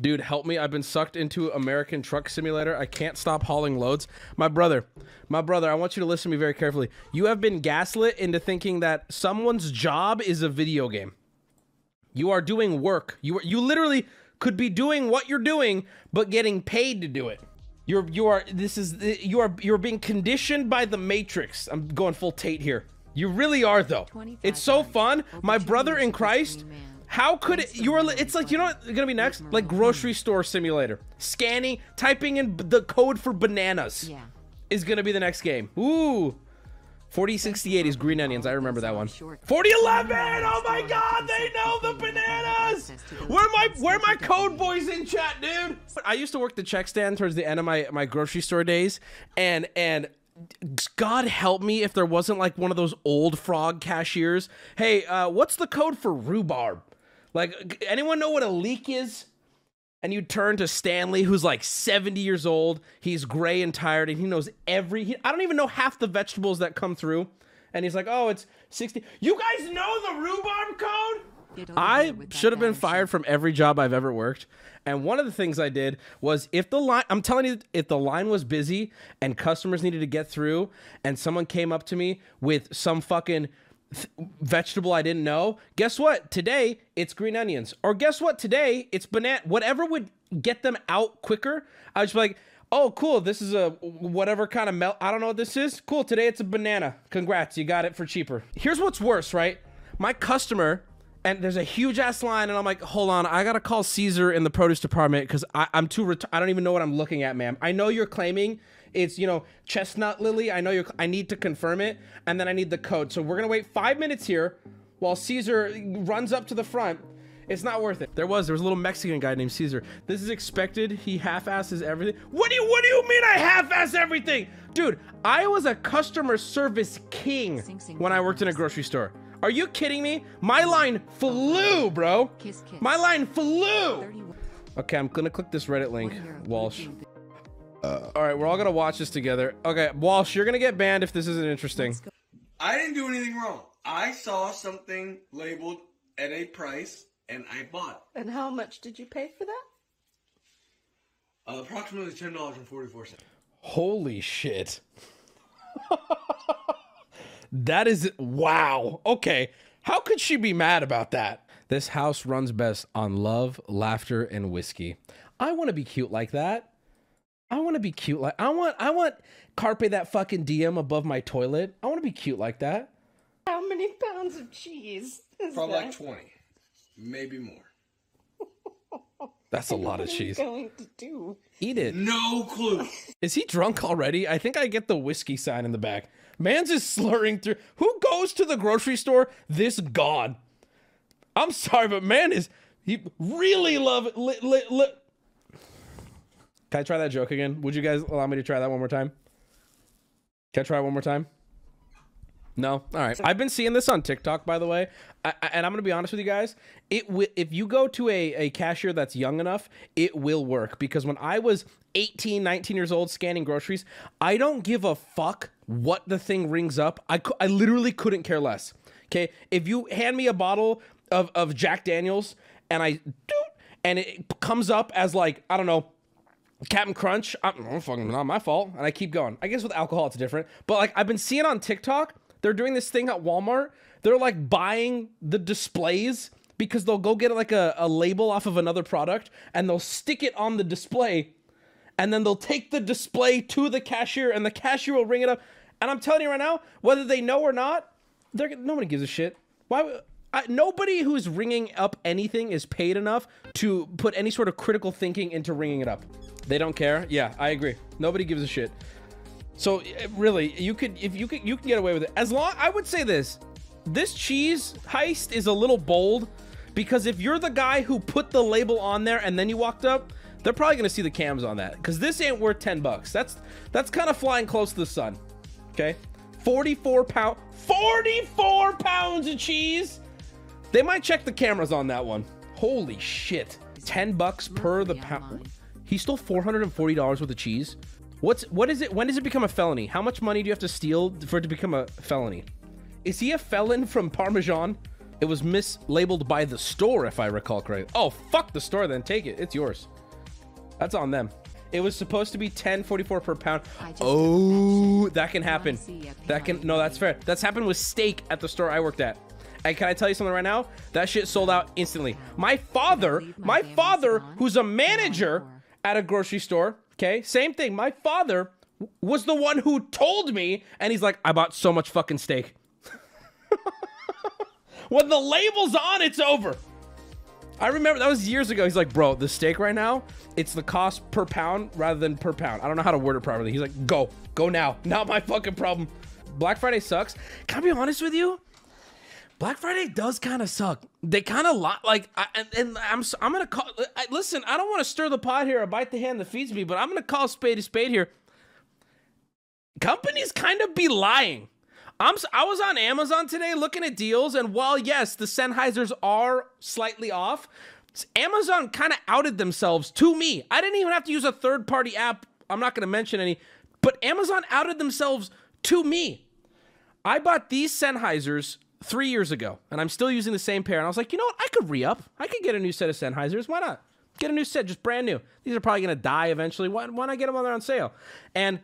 Dude, help me. I've been sucked into American Truck Simulator. I can't stop hauling loads. My brother, I want you to listen to me very carefully. You have been gaslit into thinking that someone's job is a video game. You are doing work. You literally could be doing what you're doing, but getting paid to do it. You're being conditioned by the Matrix. I'm going full Tate here. You really are, though. It's so fun. My brother in Christ. How could it, it's like, you know what's gonna be next? Like grocery store simulator. Scanning, typing in the code for bananas is gonna be the next game. Ooh, 4068 is green onions. I remember that one. 4011, oh my God, they know the bananas. Where are my code boys in chat, dude? I used to work the check stand towards the end of my grocery store days, and God help me if there wasn't like one of those old frog cashiers. Hey, what's the code for rhubarb? Like, anyone know what a leek is? And you turn to Stanley, who's like 70 years old. He's gray and tired, and he knows I don't even know half the vegetables that come through. And he's like, oh, it's 60. You guys know the rhubarb code? I should have been fired from every job I've ever worked. And one of the things I did was, if the line, I'm telling you, if the line was busy and customers needed to get through and someone came up to me with some fucking vegetable I didn't know, guess what? Today it's green onions, or guess what? Today it's banana, whatever would get them out quicker. I was like, oh, cool. This is a whatever kind of melt. I don't know what this is. Cool. Today it's a banana. Congrats. You got it for cheaper. Here's what's worse, right? My customer, and there's a huge ass line, and I'm like, hold on, I gotta call Caesar in the produce department because I'm too I don't even know what I'm looking at, ma'am. I know you're claiming it's, you know, chestnut lily. I know you're, I need to confirm it, and then I need the code. So we're gonna wait 5 minutes here while Caesar runs up to the front. It's not worth it. There was a little Mexican guy named Caesar. This is expected. He half-asses everything. What do you mean I half-ass everything? Dude, I was a customer service king when I worked in a grocery store. Are you kidding me? My line flew, bro. My line flew. Okay, I'm gonna click this Reddit link, Walsh. All right, we're all gonna watch this together. Okay, Walsh, you're gonna get banned if this isn't interesting. I didn't do anything wrong. I saw something labeled at a price and I bought it. And how much did you pay for that? Approximately $10.44. Holy shit. That is, wow. Okay, how could she be mad about that? This house runs best on love, laughter, and whiskey. I want to be cute like that. I want to be cute like, I want Carpe that fucking DM above my toilet. I want to be cute like that. How many pounds of cheese is probably that? Like 20, maybe more. That's a lot of cheese. What are you going to do? Eat it. No clue. Is he drunk already? I think I get the whiskey sign in the back. Man's is slurring through. Who goes to the grocery store this god? I'm sorry, but man is, he really love it. Can I try that joke again? Would you guys allow me to try that one more time? Can I try it one more time? No? All right. I've been seeing this on TikTok, by the way. And I'm going to be honest with you guys. If you go to a cashier that's young enough, it will work. Because when I was 18, 19 years old scanning groceries, I don't give a fuck what the thing rings up. I literally couldn't care less. Okay, if you hand me a bottle of Jack Daniels and I do, and it comes up as like, I don't know, Captain Crunch, I'm fucking not my fault, and I keep going. I guess with alcohol it's different, but like I've been seeing on TikTok, they're doing this thing at Walmart. They're like buying the displays because they'll go get like a label off of another product and they'll stick it on the display, and then they'll take the display to the cashier and the cashier will ring it up. And I'm telling you right now, whether they know or not, nobody gives a shit. Why? Nobody who's ringing up anything is paid enough to put any sort of critical thinking into ringing it up. They don't care. Yeah, I agree. Nobody gives a shit. So really, you can get away with it. As long, I would say this cheese heist is a little bold, because if you're the guy who put the label on there and then you walked up, they're probably gonna see the cams on that, because this ain't worth 10 bucks. That's kind of flying close to the sun. Okay, 44 pounds of cheese. They might check the cameras on that one. Holy shit. 10 bucks per the pound. He stole $440 worth of cheese. What is it? When does it become a felony? How much money do you have to steal for it to become a felony? Is he a felon from Parmesan? It was mislabeled by the store, if I recall correctly. Oh, fuck the store then. Take it. It's yours. That's on them. It was supposed to be $10.44 per pound. Oh, that can happen. That can... No, that's fair. That's happened with steak at the store I worked at. And can I tell you something right now? That shit sold out instantly. My father, who's a manager at a grocery store, okay? Same thing. My father was the one who told me, and he's like, I bought so much fucking steak. When the label's on, it's over. I remember that was years ago. He's like, bro, the steak right now, it's the cost per pound rather than per pound. I don't know how to word it properly. He's like, go now. Not my fucking problem. Black Friday sucks. Can I be honest with you? Black Friday does kind of suck. They kind of I'm gonna call. Listen, I don't want to stir the pot here or bite the hand that feeds me, but I'm gonna call spade a spade here. Companies kind of be lying. I was on Amazon today looking at deals, and while yes, the Sennheisers are slightly off, Amazon kind of outed themselves to me. I didn't even have to use a third-party app. I'm not gonna mention any, but Amazon outed themselves to me. I bought these Sennheisers 3 years ago, and I'm still using the same pair, and I was like, you know what, I could re-up. I could get a new set of Sennheisers. Why not get a new set, just brand new? These are probably gonna die eventually. Why not get them while they're on sale? And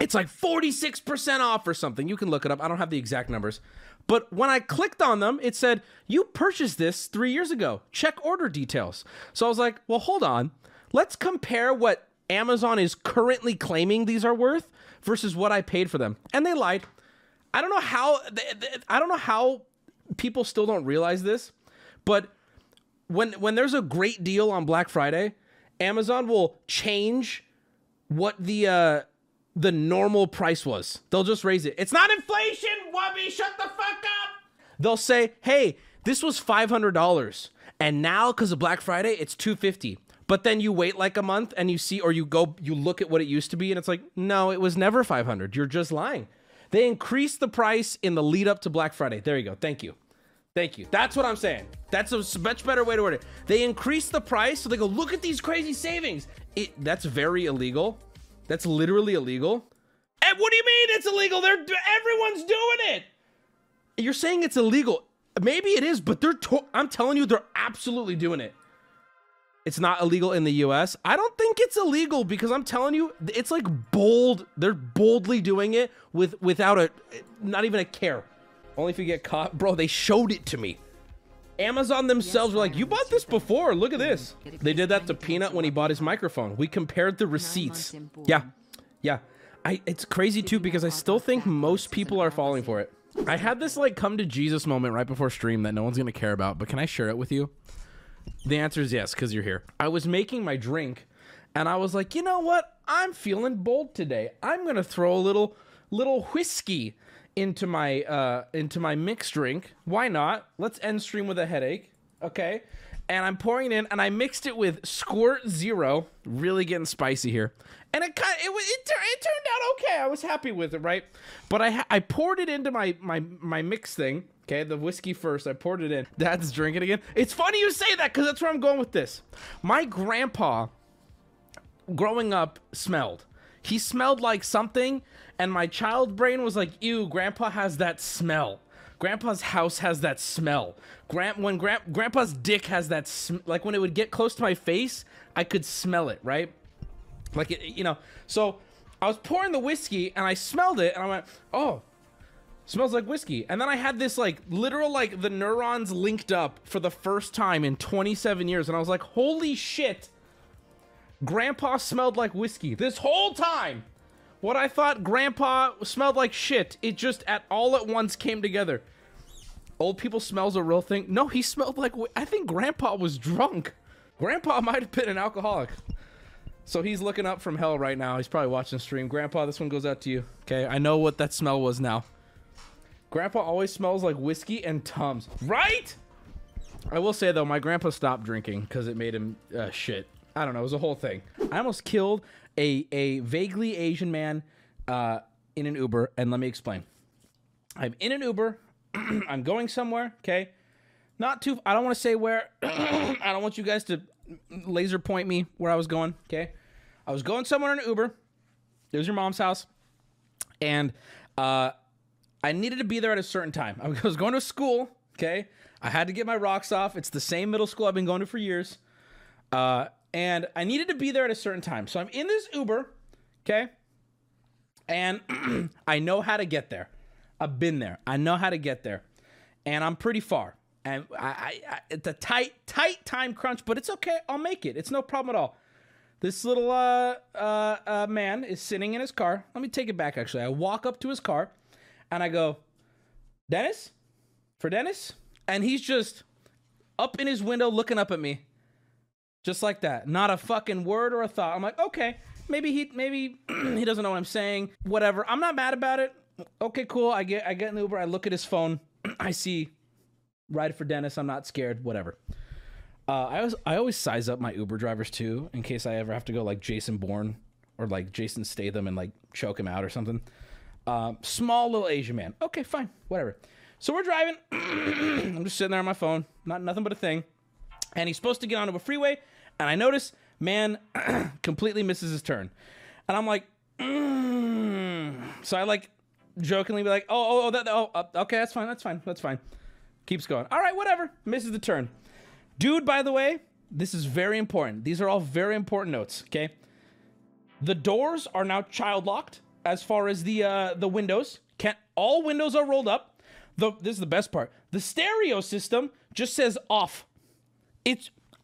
it's like 46% off or something. You can look it up. I don't have the exact numbers, but when I clicked on them, it said, you purchased this 3 years ago, check order details. So I was like, well, hold on, let's compare what Amazon is currently claiming these are worth versus what I paid for them. And they lied. I don't know how people still don't realize this, but when there's a great deal on Black Friday, Amazon will change what the normal price was. They'll just raise it. It's not inflation, Wubby, shut the fuck up. They'll say, hey, this was $500, and now because of Black Friday, it's $250. But then you wait like a month and you see, or you look at what it used to be, and it's like, no, it was never $500. You're just lying. They increased the price in the lead up to Black Friday. There you go. Thank you. Thank you. That's what I'm saying. That's a much better way to word it. They increased the price, so they go, look at these crazy savings. That's very illegal. That's literally illegal. And what do you mean it's illegal? Everyone's doing it. You're saying it's illegal. Maybe it is, but I'm telling you, they're absolutely doing it. It's not illegal in the US. I don't think it's illegal because I'm telling you, it's like bold. They're boldly doing it not even a care. Only if you get caught. Bro, they showed it to me. Amazon themselves were like, you bought this before. Look at this. They did that to Peanut when he bought his microphone. We compared the receipts. Yeah. Yeah. It's crazy too because I still think most people are falling for it. I had this like come to Jesus moment right before stream that no one's going to care about, but can I share it with you? The answer is yes, because you're here. I was making my drink, and I was like, you know what? I'm feeling bold today. I'm gonna throw a little whiskey into my mixed drink. Why not? Let's end stream with a headache, okay? And I'm pouring in, and I mixed it with Squirt Zero. Really getting spicy here. And it turned out okay. I was happy with it, right? But I poured it into my mix thing. Okay, the whiskey first. I poured it in. Dad's drinking again. It's funny you say that because that's where I'm going with this. My grandpa, growing up, smelled. He smelled like something, and my child brain was like, ew, Grandpa has that smell. Grandpa's house has that smell. Grandpa's dick has that smell. Like, when it would get close to my face, I could smell it, right? Like, you know. So I was pouring the whiskey, and I smelled it, and I went, oh, smells like whiskey. And then I had this like literal, like the neurons linked up for the first time in 27 years. And I was like, holy shit, Grandpa smelled like whiskey this whole time. What I thought Grandpa smelled like shit, it just all at once came together. Old people smells a real thing. No, he smelled like, I think Grandpa was drunk. Grandpa might have been an alcoholic. So he's looking up from hell right now. He's probably watching stream. Grandpa, this one goes out to you. Okay, I know what that smell was now. Grandpa always smells like whiskey and Tums, right? I will say though, my grandpa stopped drinking because it made him shit. I don't know, it was a whole thing. I almost killed a vaguely Asian man in an Uber, and let me explain. I'm in an Uber, I'm going somewhere, okay? I don't want to say where, I don't want you guys to laser point me where I was going, okay? I was going somewhere in an Uber, it was your mom's house, and I needed to be there at a certain time. I was going to school, okay? I had to get my rocks off. It's the same middle school I've been going to for years. And I needed to be there at a certain time. So I'm in this Uber, okay? And I know how to get there. I've been there. I know how to get there. And I'm pretty far. And it's a tight time crunch, but it's okay. I'll make it. It's no problem at all. This little man is sitting in his car. Let me take it back, actually. I walk up to his car, and I go, Dennis? For Dennis? And he's just up in his window looking up at me. Just like that. Not a fucking word or a thought. I'm like, okay, maybe he doesn't know what I'm saying. Whatever. I'm not mad about it. Okay, cool. I get in the Uber. I look at his phone. I see, ride for Dennis. I'm not scared. Whatever. I always size up my Uber drivers too, in case I ever have to go like Jason Bourne or like Jason Statham and like choke him out or something. Small little Asian man. Okay, fine, whatever. So we're driving. I'm just sitting there on my phone, nothing but a thing. And he's supposed to get onto a freeway, and I notice man completely misses his turn, and I'm like, so I like jokingly be like, okay, that's fine. Keeps going. All right, whatever. Misses the turn. Dude, by the way, this is very important. These are all very important notes, okay? The doors are now child locked as far as the windows. All windows are rolled up. This is the best part. The stereo system just says off.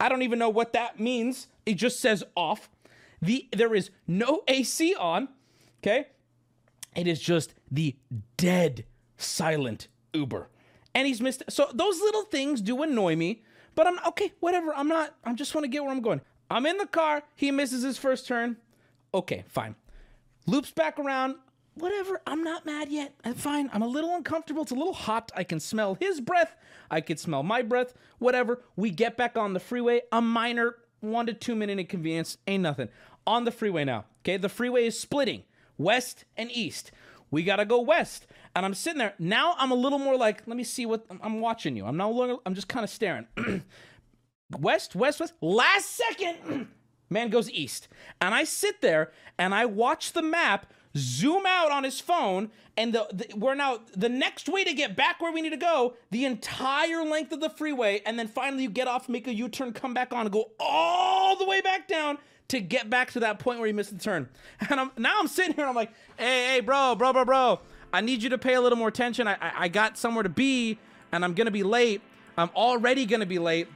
I don't even know what that means. It just says off. There is no AC on, okay? It is just the dead silent Uber. And he's missed. So those little things do annoy me. But I'm okay, whatever. I just want to get where I'm going. I'm in the car. He misses his first turn. Okay, fine. Loops back around. Whatever. I'm not mad yet. I'm fine. I'm a little uncomfortable. It's a little hot. I can smell his breath. I can smell my breath. Whatever. We get back on the freeway. A minor 1 to 2 minute inconvenience. Ain't nothing. On the freeway now. Okay, the freeway is splitting west and east. We got to go west. And I'm sitting there. Now I'm a little more like, let me see what I'm watching you. I'm not looking. I'm just kind of staring. west. Last second, man goes east. And I sit there and I watch the map zoom out on his phone. And we're now the next way to get back where we need to go, the entire length of the freeway. And then finally you get off, make a U-turn, come back on and go all the way back down to get back to that point where he missed the turn. And now I'm sitting here and I'm like, hey, bro. I need you to pay a little more attention. I got somewhere to be, and I'm going to be late. I'm already going to be late.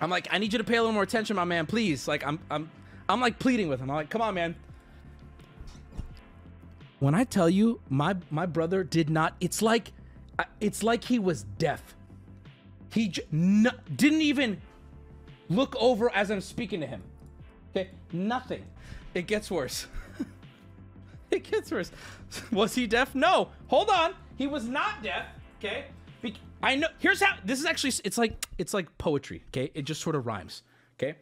I'm like, I need you to pay a little more attention, my man, please. Like, I'm like pleading with him. I'm like, come on, man. When I tell you, my brother did not, it's like he was deaf. He didn't even look over as I'm speaking to him. Okay, nothing. It gets worse. It gets worse. Was he deaf? No. Hold on. He was not deaf. Okay. I know. Here's how. This is actually. It's like poetry. Okay. It just sort of rhymes. Okay.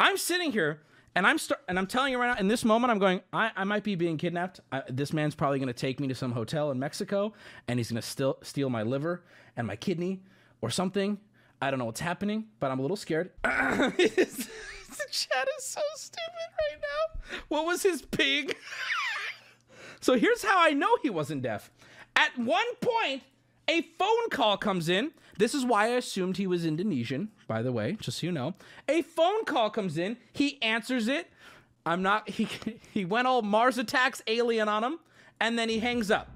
I'm sitting here and I'm telling you right now. In this moment, I'm going. I might be being kidnapped. This man's probably gonna take me to some hotel in Mexico, and he's gonna steal my liver and my kidney or something. I don't know what's happening, but I'm a little scared. The chat is so stupid right now. What was his pig? So here's how I know he wasn't deaf. At one point, a phone call comes in. This is why I assumed he was Indonesian, by the way, just so you know. A phone call comes in. He answers it. I'm not. He went all Mars Attacks alien on him, and then he hangs up.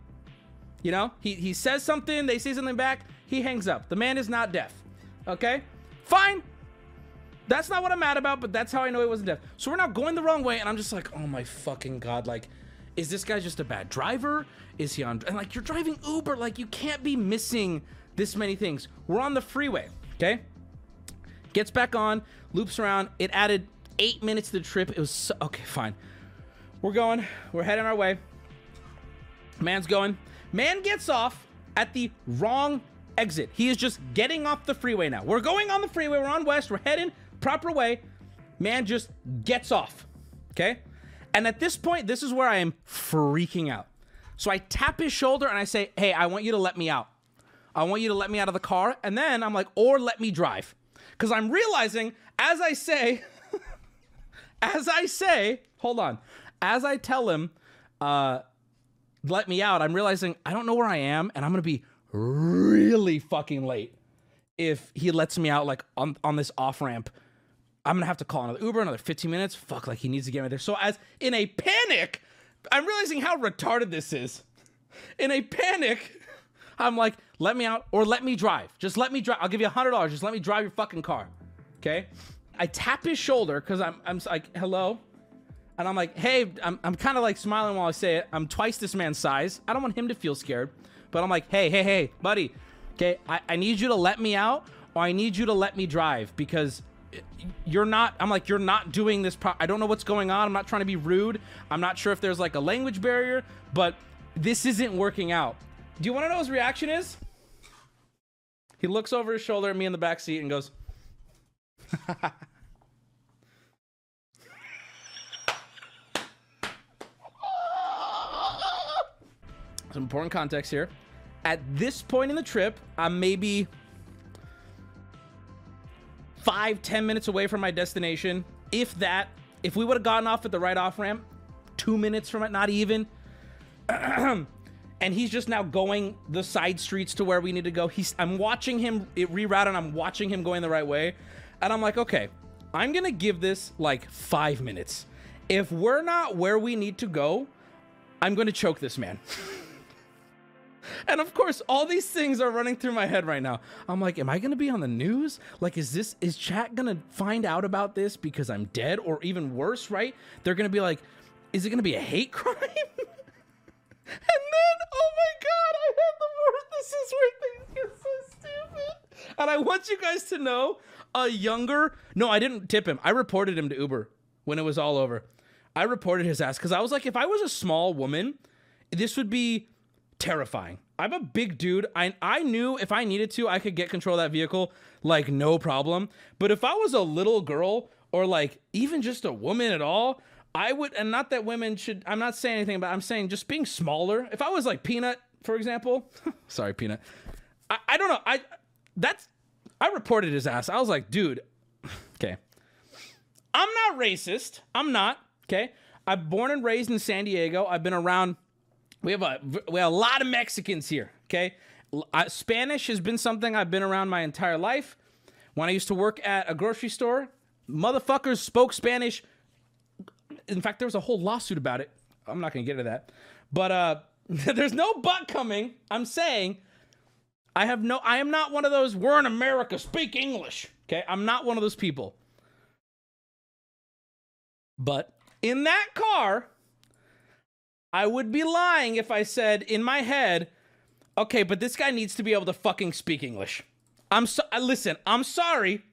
You know, he says something. They say something back. He hangs up. The man is not deaf. Okay, fine. That's not what I'm mad about, but that's how I know he wasn't deaf. So we're now going the wrong way, and I'm just like, oh my fucking god, like. Is this guy just a bad driver? Is he on... And, like, you're driving Uber. Like, you can't be missing this many things. We're on the freeway, okay? Gets back on, loops around. It added 8 minutes to the trip. It was... So, okay, fine. We're going. We're heading our way. Man's going. Man gets off at the wrong exit. He is just getting off the freeway now. We're going on the freeway. We're on west. We're heading proper way. Man just gets off, okay? And at this point, this is where I am freaking out. So I tap his shoulder and I say, hey, I want you to let me out. I want you to let me out of the car. And then I'm like, or let me drive. Because I'm realizing as I say, hold on. As I tell him, let me out, I'm realizing I don't know where I am and I'm going to be really fucking late. if he lets me out like on this off-ramp, I'm gonna have to call another Uber, another 15 minutes. Fuck, like he needs to get me there. So as in a panic, I'm realizing how retarded this is. In a panic, I'm like, let me out or let me drive. Just let me drive. I'll give you $100. Just let me drive your fucking car. Okay. I tap his shoulder because I'm like, hello. And I'm like, hey, I'm kind of like smiling while I say it. I'm twice this man's size. I don't want him to feel scared, but I'm like, hey, hey, hey, buddy. Okay. I need you to let me out or I need you to let me drive because you're not, I'm like, you're not doing this. I don't know what's going on. I'm not trying to be rude. I'm not sure if there's like a language barrier, but this isn't working out. Do you want to know what his reaction is? He looks over his shoulder at me in the back seat and goes, some important context here. At this point in the trip, I'm maybe 5-10 minutes away from my destination. If that, if we would have gotten off at the right off ramp, 2 minutes from it, not even. And he's just now going the side streets to where we need to go. I'm watching him reroute and I'm watching him going the right way. And I'm like, okay, I'm going to give this like 5 minutes. If we're not where we need to go, I'm going to choke this man. And of course, all these things are running through my head right now. I'm like, am I going to be on the news? Like, is chat going to find out about this because I'm dead or even worse, right? They're going to be like, is it going to be a hate crime? And then, oh my God, I have the word. This is where things get so stupid. And I want you guys to know, a younger... No, I didn't tip him. I reported him to Uber when it was all over. I reported his ass because I was like, if I was a small woman, this would be terrifying. I'm a big dude. I knew if I needed to, I could get control of that vehicle, like no problem. But if I was a little girl or like even just a woman at all... I would, and not that women should, I'm not saying anything, but I'm saying just being smaller. If I was like Peanut, for example, sorry, Peanut, I don't know. I reported his ass. I was like, dude, okay. I'm not racist. I'm not, okay. I'm born and raised in San Diego. I've been around, we have a lot of Mexicans here, okay. Spanish has been something I've been around my entire life. When I used to work at a grocery store, motherfuckers spoke Spanish. In fact, there was a whole lawsuit about it. I'm not going to get into that. But there's no butt coming. I'm saying I am not one of those, we're in America, speak English. Okay? I'm not one of those people. But in that car, I would be lying if I said in my head, okay, but this guy needs to be able to fucking speak English. Listen, I'm sorry.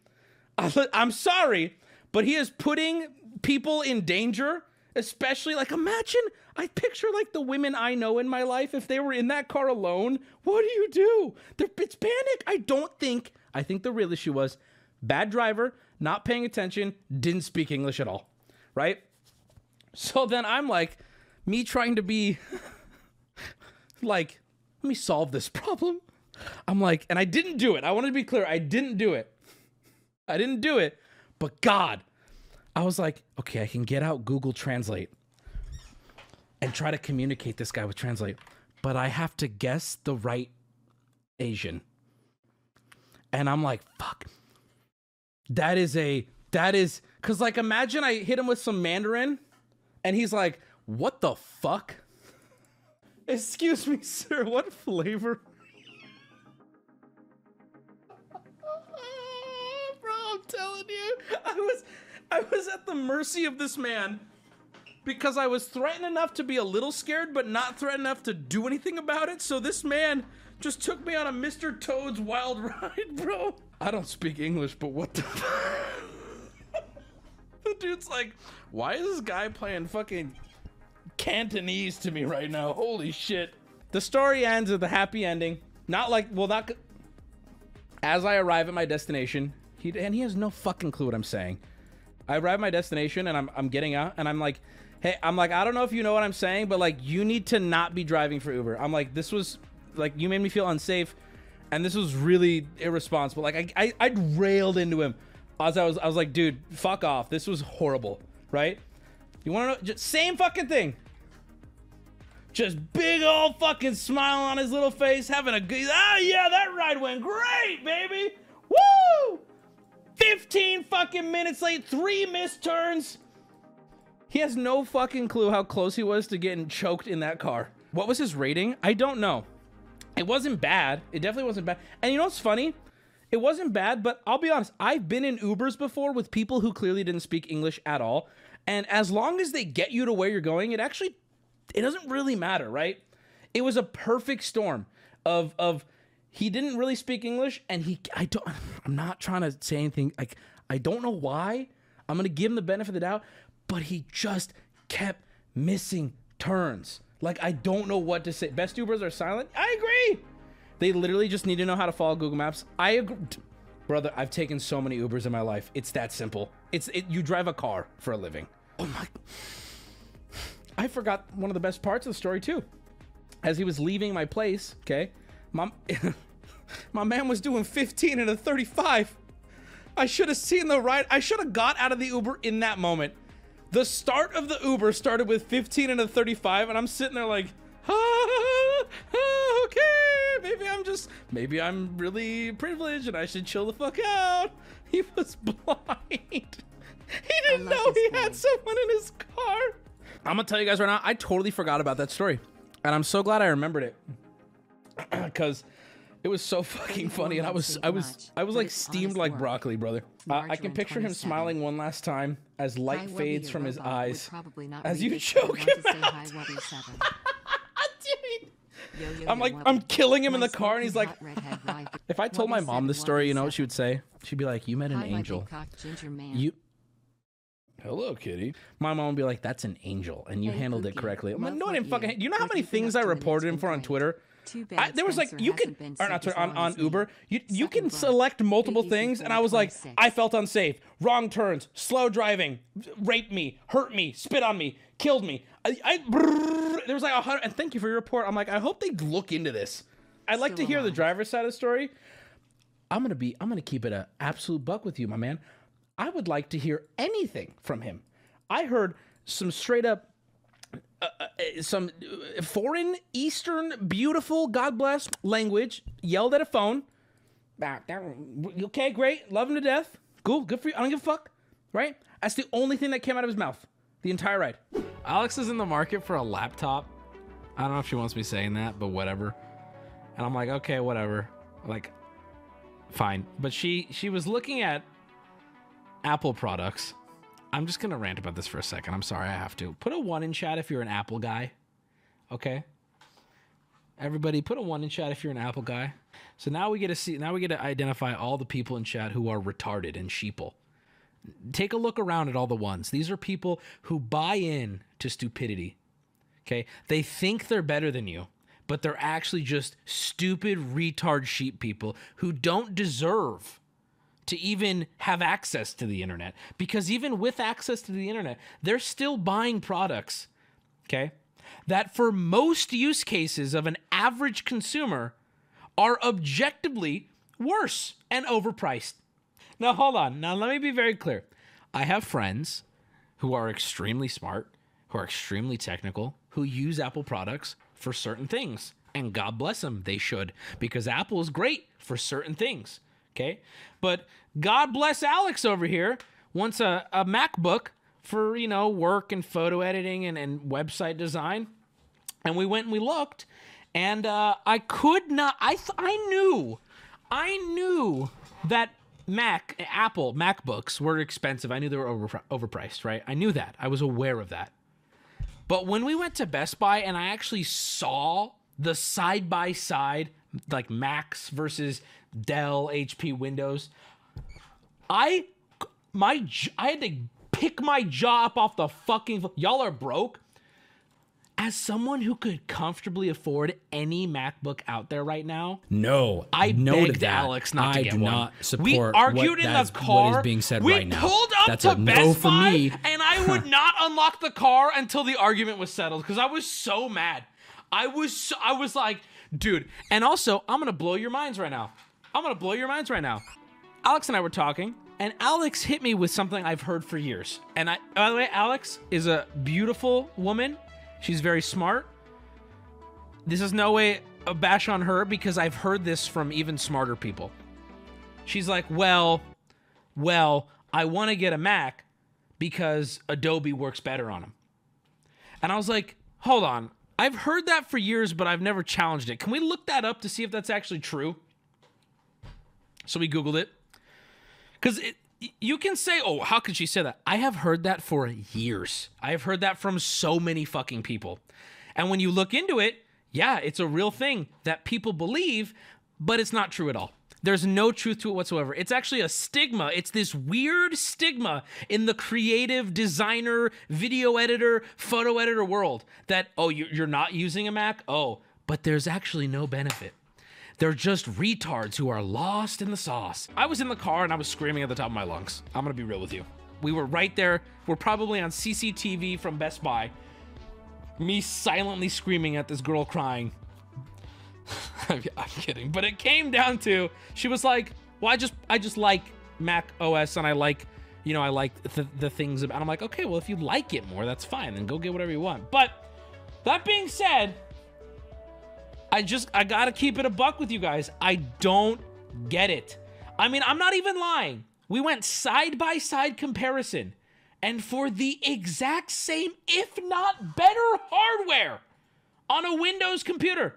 I'm sorry, but he is putting people in danger, especially like imagine I picture like the women I know in my life, if they were in that car alone, what do you do? It's panic. I think the real issue was bad driver, not paying attention, didn't speak English at all, right? So then I'm like, me trying to be like, let me solve this problem. I'm like, and I didn't do it. I wanted to be clear. I didn't do it, but God, I was like, okay, I can get out Google Translate and try to communicate this guy with Translate, but I have to guess the right Asian. And I'm like, fuck, that is, cause like, imagine I hit him with some Mandarin and he's like, what the fuck? Excuse me, sir, what flavor? Bro, I'm telling you, I was at the mercy of this man because I was threatened enough to be a little scared, but not threatened enough to do anything about it. So this man just took me on a Mr. Toad's wild ride, bro. I don't speak English, but what the fuck? The dude's like, why is this guy playing fucking Cantonese to me right now? Holy shit. The story ends with a happy ending. Not like, well, not... As I arrive at my destination, he has no fucking clue what I'm saying. I arrive at my destination and I'm getting out and I'm like, hey, I'm like, I don't know if you know what I'm saying, but like, you need to not be driving for Uber. I'm like, this was like, you made me feel unsafe and this was really irresponsible. Like I'd railed into him as I was like, dude, fuck off. This was horrible. Right? You want to know? Just, same fucking thing. Just big old fucking smile on his little face, having a good, oh yeah, that ride went great, baby. Woo! 15 fucking minutes late, 3 missed turns. He has no fucking clue how close he was to getting choked in that car. What was his rating? I don't know. It wasn't bad. It definitely wasn't bad. And you know what's funny? It wasn't bad, but I'll be honest, I've been in Ubers before with people who clearly didn't speak English at all. And as long as they get you to where you're going, it actually, it doesn't really matter, right? It was a perfect storm of he didn't really speak English, and I'm not trying to say anything, like, I don't know why. I'm going to give him the benefit of the doubt, but he just kept missing turns. Like, I don't know what to say. Best Ubers are silent. I agree. They literally just need to know how to follow Google Maps. I agree. Brother, I've taken so many Ubers in my life. It's that simple. You drive a car for a living. Oh my. I forgot one of the best parts of the story too. As he was leaving my place, okay, my man was doing 15 and a 35. I should have seen the ride. I should have got out of the Uber in that moment. The start of the Uber started with 15 and a 35, and I'm sitting there like, okay, maybe I'm really privileged and I should chill the fuck out. He was blind. He didn't know he had someone in his car. I'm gonna tell you guys right now, I totally forgot about that story, and I'm so glad I remembered it because it was so fucking funny, and I was like steamed like broccoli, brother. I can picture him smiling one last time as light fades from his eyes as you choke him out. I'm like, I'm killing him in the car, and he's like, if I told my mom this story, you know what she would say? She'd be like, you met an angel. Hello, kitty. My mom would be like, that's an angel, and you handled it correctly. I'm like, no, I didn't fucking. You know how many things I reported him for on Twitter? There was like, you could, or not Twitter, on Uber, you can select multiple things, and I was like, I felt unsafe, wrong turns, slow driving, raped me, hurt me, spit on me, killed me. There was like 100, and thank you for your report. I'm like, I hope they look into this. I'd like to hear the driver's side of the story. I'm gonna keep it an absolute buck with you, my man. I would like to hear anything from him. I heard some straight up, some foreign, Eastern, beautiful, God bless language yelled at a phone. Okay, great. Love him to death. Cool. Good for you. I don't give a fuck. Right? That's the only thing that came out of his mouth the entire ride. Alex is in the market for a laptop. I don't know if she wants me saying that, but whatever. And I'm like, okay, whatever. Like, fine. But she was looking at Apple products. I'm just gonna rant about this for a second. I'm sorry, I have to. Put a 1 in chat if you're an Apple guy. Okay? Everybody, put a 1 in chat if you're an Apple guy. So now we get to see, now we get to identify all the people in chat who are retarded and sheeple. Take a look around at all the ones. These are people who buy in to stupidity. Okay? They think they're better than you, but they're actually just stupid retard sheep people who don't deserve to even have access to the internet, because even with access to the internet, they're still buying products, okay, that for most use cases of an average consumer are objectively worse and overpriced. Now, hold on. Now, let me be very clear. I have friends who are extremely smart, who are extremely technical, who use Apple products for certain things, and God bless them, they should, because Apple is great for certain things. Okay, but God bless Alex over here wants a MacBook for, you know, work and photo editing and website design. And we went and we looked, and I could not, I knew that Apple MacBooks were expensive. I knew they were overpriced, right? I knew that. I was aware of that. But when we went to Best Buy and I actually saw the side-by-side, like Macs versus Dell, HP, Windows, I had to pick my jaw up off the fucking. Y'all are broke. As someone who could comfortably afford any MacBook out there right now, no, I begged Alex not to get one. I do not support. We argued in the car. What is being said right now? We pulled up to Best Buy, and I would not unlock the car until the argument was settled because I was so mad. I was like, dude. And also, I'm gonna blow your minds right now. Alex and I were talking, and Alex hit me with something I've heard for years. And by the way, Alex is a beautiful woman. She's very smart. This is no way a bash on her because I've heard this from even smarter people. She's like, well, I want to get a Mac because Adobe works better on them. And I was like, hold on. I've heard that for years, but I've never challenged it. Can we look that up to see if that's actually true? So we Googled it. Because you can say, oh, how could she say that? I have heard that for years. I have heard that from so many fucking people. And when you look into it, yeah, it's a real thing that people believe, but it's not true at all. There's no truth to it whatsoever. It's actually a stigma. It's this weird stigma in the creative designer, video editor, photo editor world that, oh, you're not using a Mac? Oh, but there's actually no benefit. They're just retards who are lost in the sauce. I was in the car and I was screaming at the top of my lungs. I'm gonna be real with you. We were right there. We're probably on CCTV from Best Buy. Me silently screaming at this girl crying. I'm kidding, but it came down to, she was like, well, I just like Mac OS, and I like, you know, I like the things about, and I'm like, okay, well, if you like it more, that's fine, then go get whatever you want. But that being said, I gotta keep it a buck with you guys. I don't get it. I mean, I'm not even lying. We went side-by-side comparison, and for the exact same, if not better hardware on a Windows computer,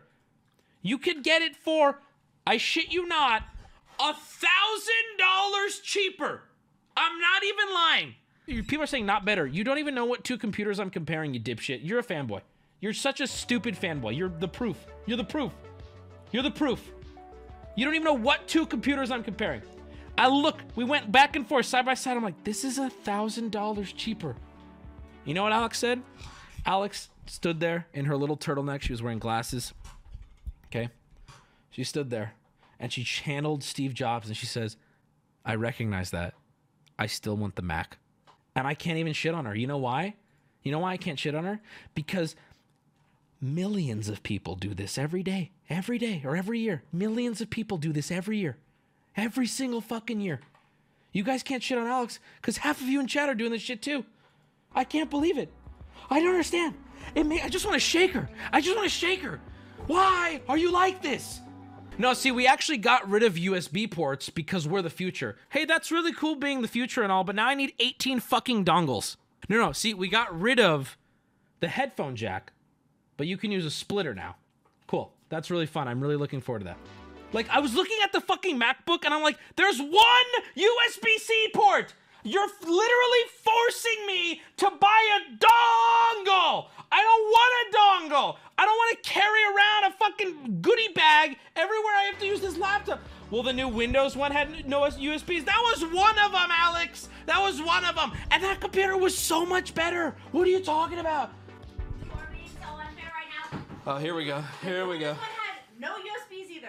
you could get it for, I shit you not, $1,000 cheaper. I'm not even lying. People are saying not better. You don't even know what two computers I'm comparing, you dipshit. You're a fanboy. You're such a stupid fanboy. You're the proof. You're the proof. You're the proof. You don't even know what two computers I'm comparing. We went back and forth, side by side. I'm like, this is $1,000 cheaper. You know what Alex said? Alex stood there in her little turtleneck. She was wearing glasses. Okay, she stood there and she channeled Steve Jobs and she says, I recognize that. I still want the Mac. And I can't even shit on her. You know why? You know why I can't shit on her? Because millions of people do this every day or every year. Millions of people do this every year, every single fucking year. You guys can't shit on Alex because half of you in chat are doing this shit too. I can't believe it. I don't understand. I just want to shake her. I just want to shake her. Why are you like this? No, see, we actually got rid of USB ports because we're the future. Hey, that's really cool being the future and all, but now I need 18 fucking dongles. No, see, we got rid of the headphone jack, but you can use a splitter now. Cool, that's really fun. I'm really looking forward to that. Like, I was looking at the fucking MacBook and I'm like, there's one USB-C port. You're literally forcing me to buy a dongle. I don't want a dongle. I don't want to carry around a fucking goodie bag everywhere I have to use this laptop. Well, the new Windows one had no USBs. That was one of them, Alex. That was one of them. And that computer was so much better. What are you talking about? You are being so unfair right now. Oh, here we go. Here we go. This one had no USBs either.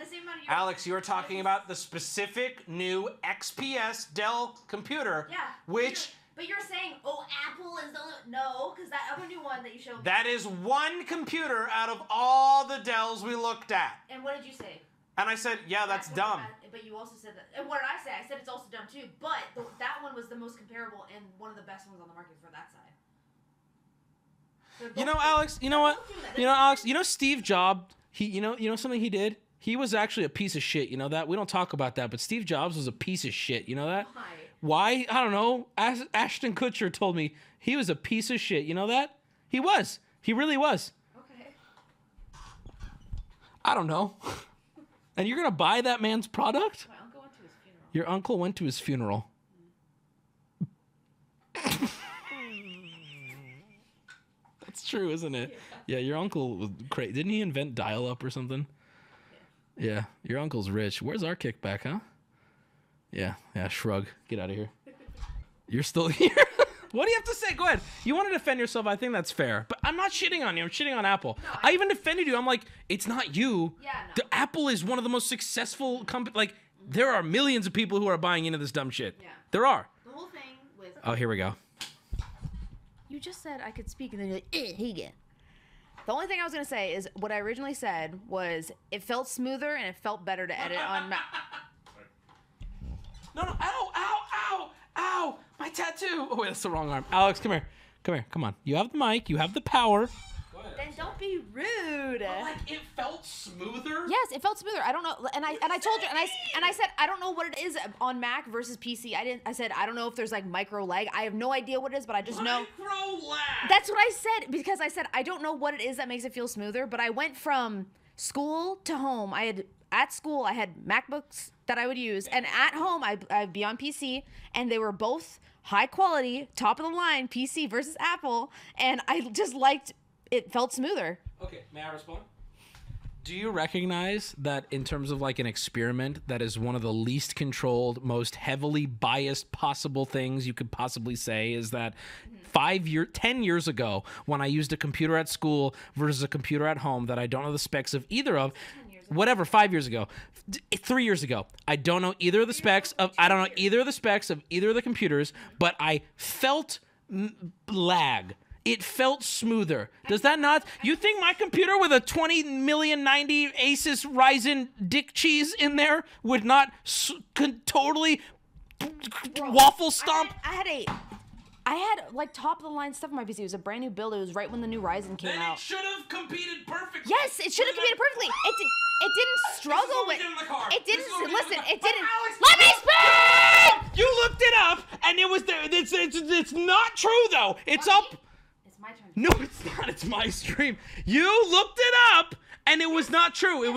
The same amount of Alex, you were talking about the specific new XPS Dell computer, yeah, which... But you're saying, oh, Apple is the only... No, because that other new one that you showed... That is one computer out of all the Dells we looked at. And what did you say? And I said, yeah, that's dumb. But you also said that... And what did I say? I said it's also dumb, too. But that one was the most comparable and one of the best ones on the market for that side. So you know, Alex, you know what? You know, Alex, you know Steve Jobs, you know something he did? He was actually a piece of shit, you know that? We don't talk about that, but Steve Jobs was a piece of shit, you know that? Why? I don't know. Ashton Kutcher told me he was a piece of shit, you know that? He was. He really was. Okay. I don't know. And you're going to buy that man's product? My uncle went to his funeral. Your uncle went to his funeral. That's true, isn't it? Yeah, your uncle was crazy. Didn't he invent dial-up or something? Yeah, your uncle's rich. Where's our kickback, huh? Yeah, shrug. Get out of here. You're still here? What do you have to say? Go ahead. You want to defend yourself. I think that's fair. But I'm not shitting on you. I'm shitting on Apple. No, I even defended you. I'm like, it's not you. Yeah, no. Apple is one of the most successful companies. Like, there are millions of people who are buying into this dumb shit. Yeah. There are. The whole thing with... Oh, here we go. You just said I could speak, and then you're like, he get. The only thing I was going to say is what I originally said was it felt smoother and it felt better to edit on Mac. No, ow, ow, ow, ow, my tattoo. Oh, wait, that's the wrong arm. Alex, come here. Come on. You have the mic. You have the power. Go ahead. Then And don't be rude. But like it felt smoother. Yes, it felt smoother. I don't know. And I told you, and I said I don't know what it is on Mac versus PC. I said I don't know if there's like micro lag. I have no idea what it is, but I just know. Micro lag. That's what I said, because I said I don't know what it is that makes it feel smoother. But I went from school to home. I had at school I had MacBooks that I would use, and at home I'd be on PC, and they were both high quality, top of the line PC versus Apple, and I just liked. It felt smoother. Okay, may I respond? Do you recognize that in terms of like an experiment, that is one of the least controlled, most heavily biased possible things you could possibly say is that 10 years ago when I used a computer at school versus a computer at home that I don't know the specs of either of, whatever, 5 years ago, 3 years ago, I don't know either of the specs of, I don't know either of the specs of either of the computers, but I felt lag. It felt smoother. Does that not? You think my computer with a 20,090,000 Asus Ryzen dick cheese in there would not totally waffle stomp? I had like top of the line stuff on my PC. It was a brand new build. It was right when the new Ryzen came out. It should have competed perfectly. Yes, it should have competed perfectly. It didn't struggle with. It didn't listen. It didn't. Let me speak. You looked it up, and it was there. It's not true though. It's up. It's my turn. No, it's not. It's my stream. You looked it up, and it was not true. It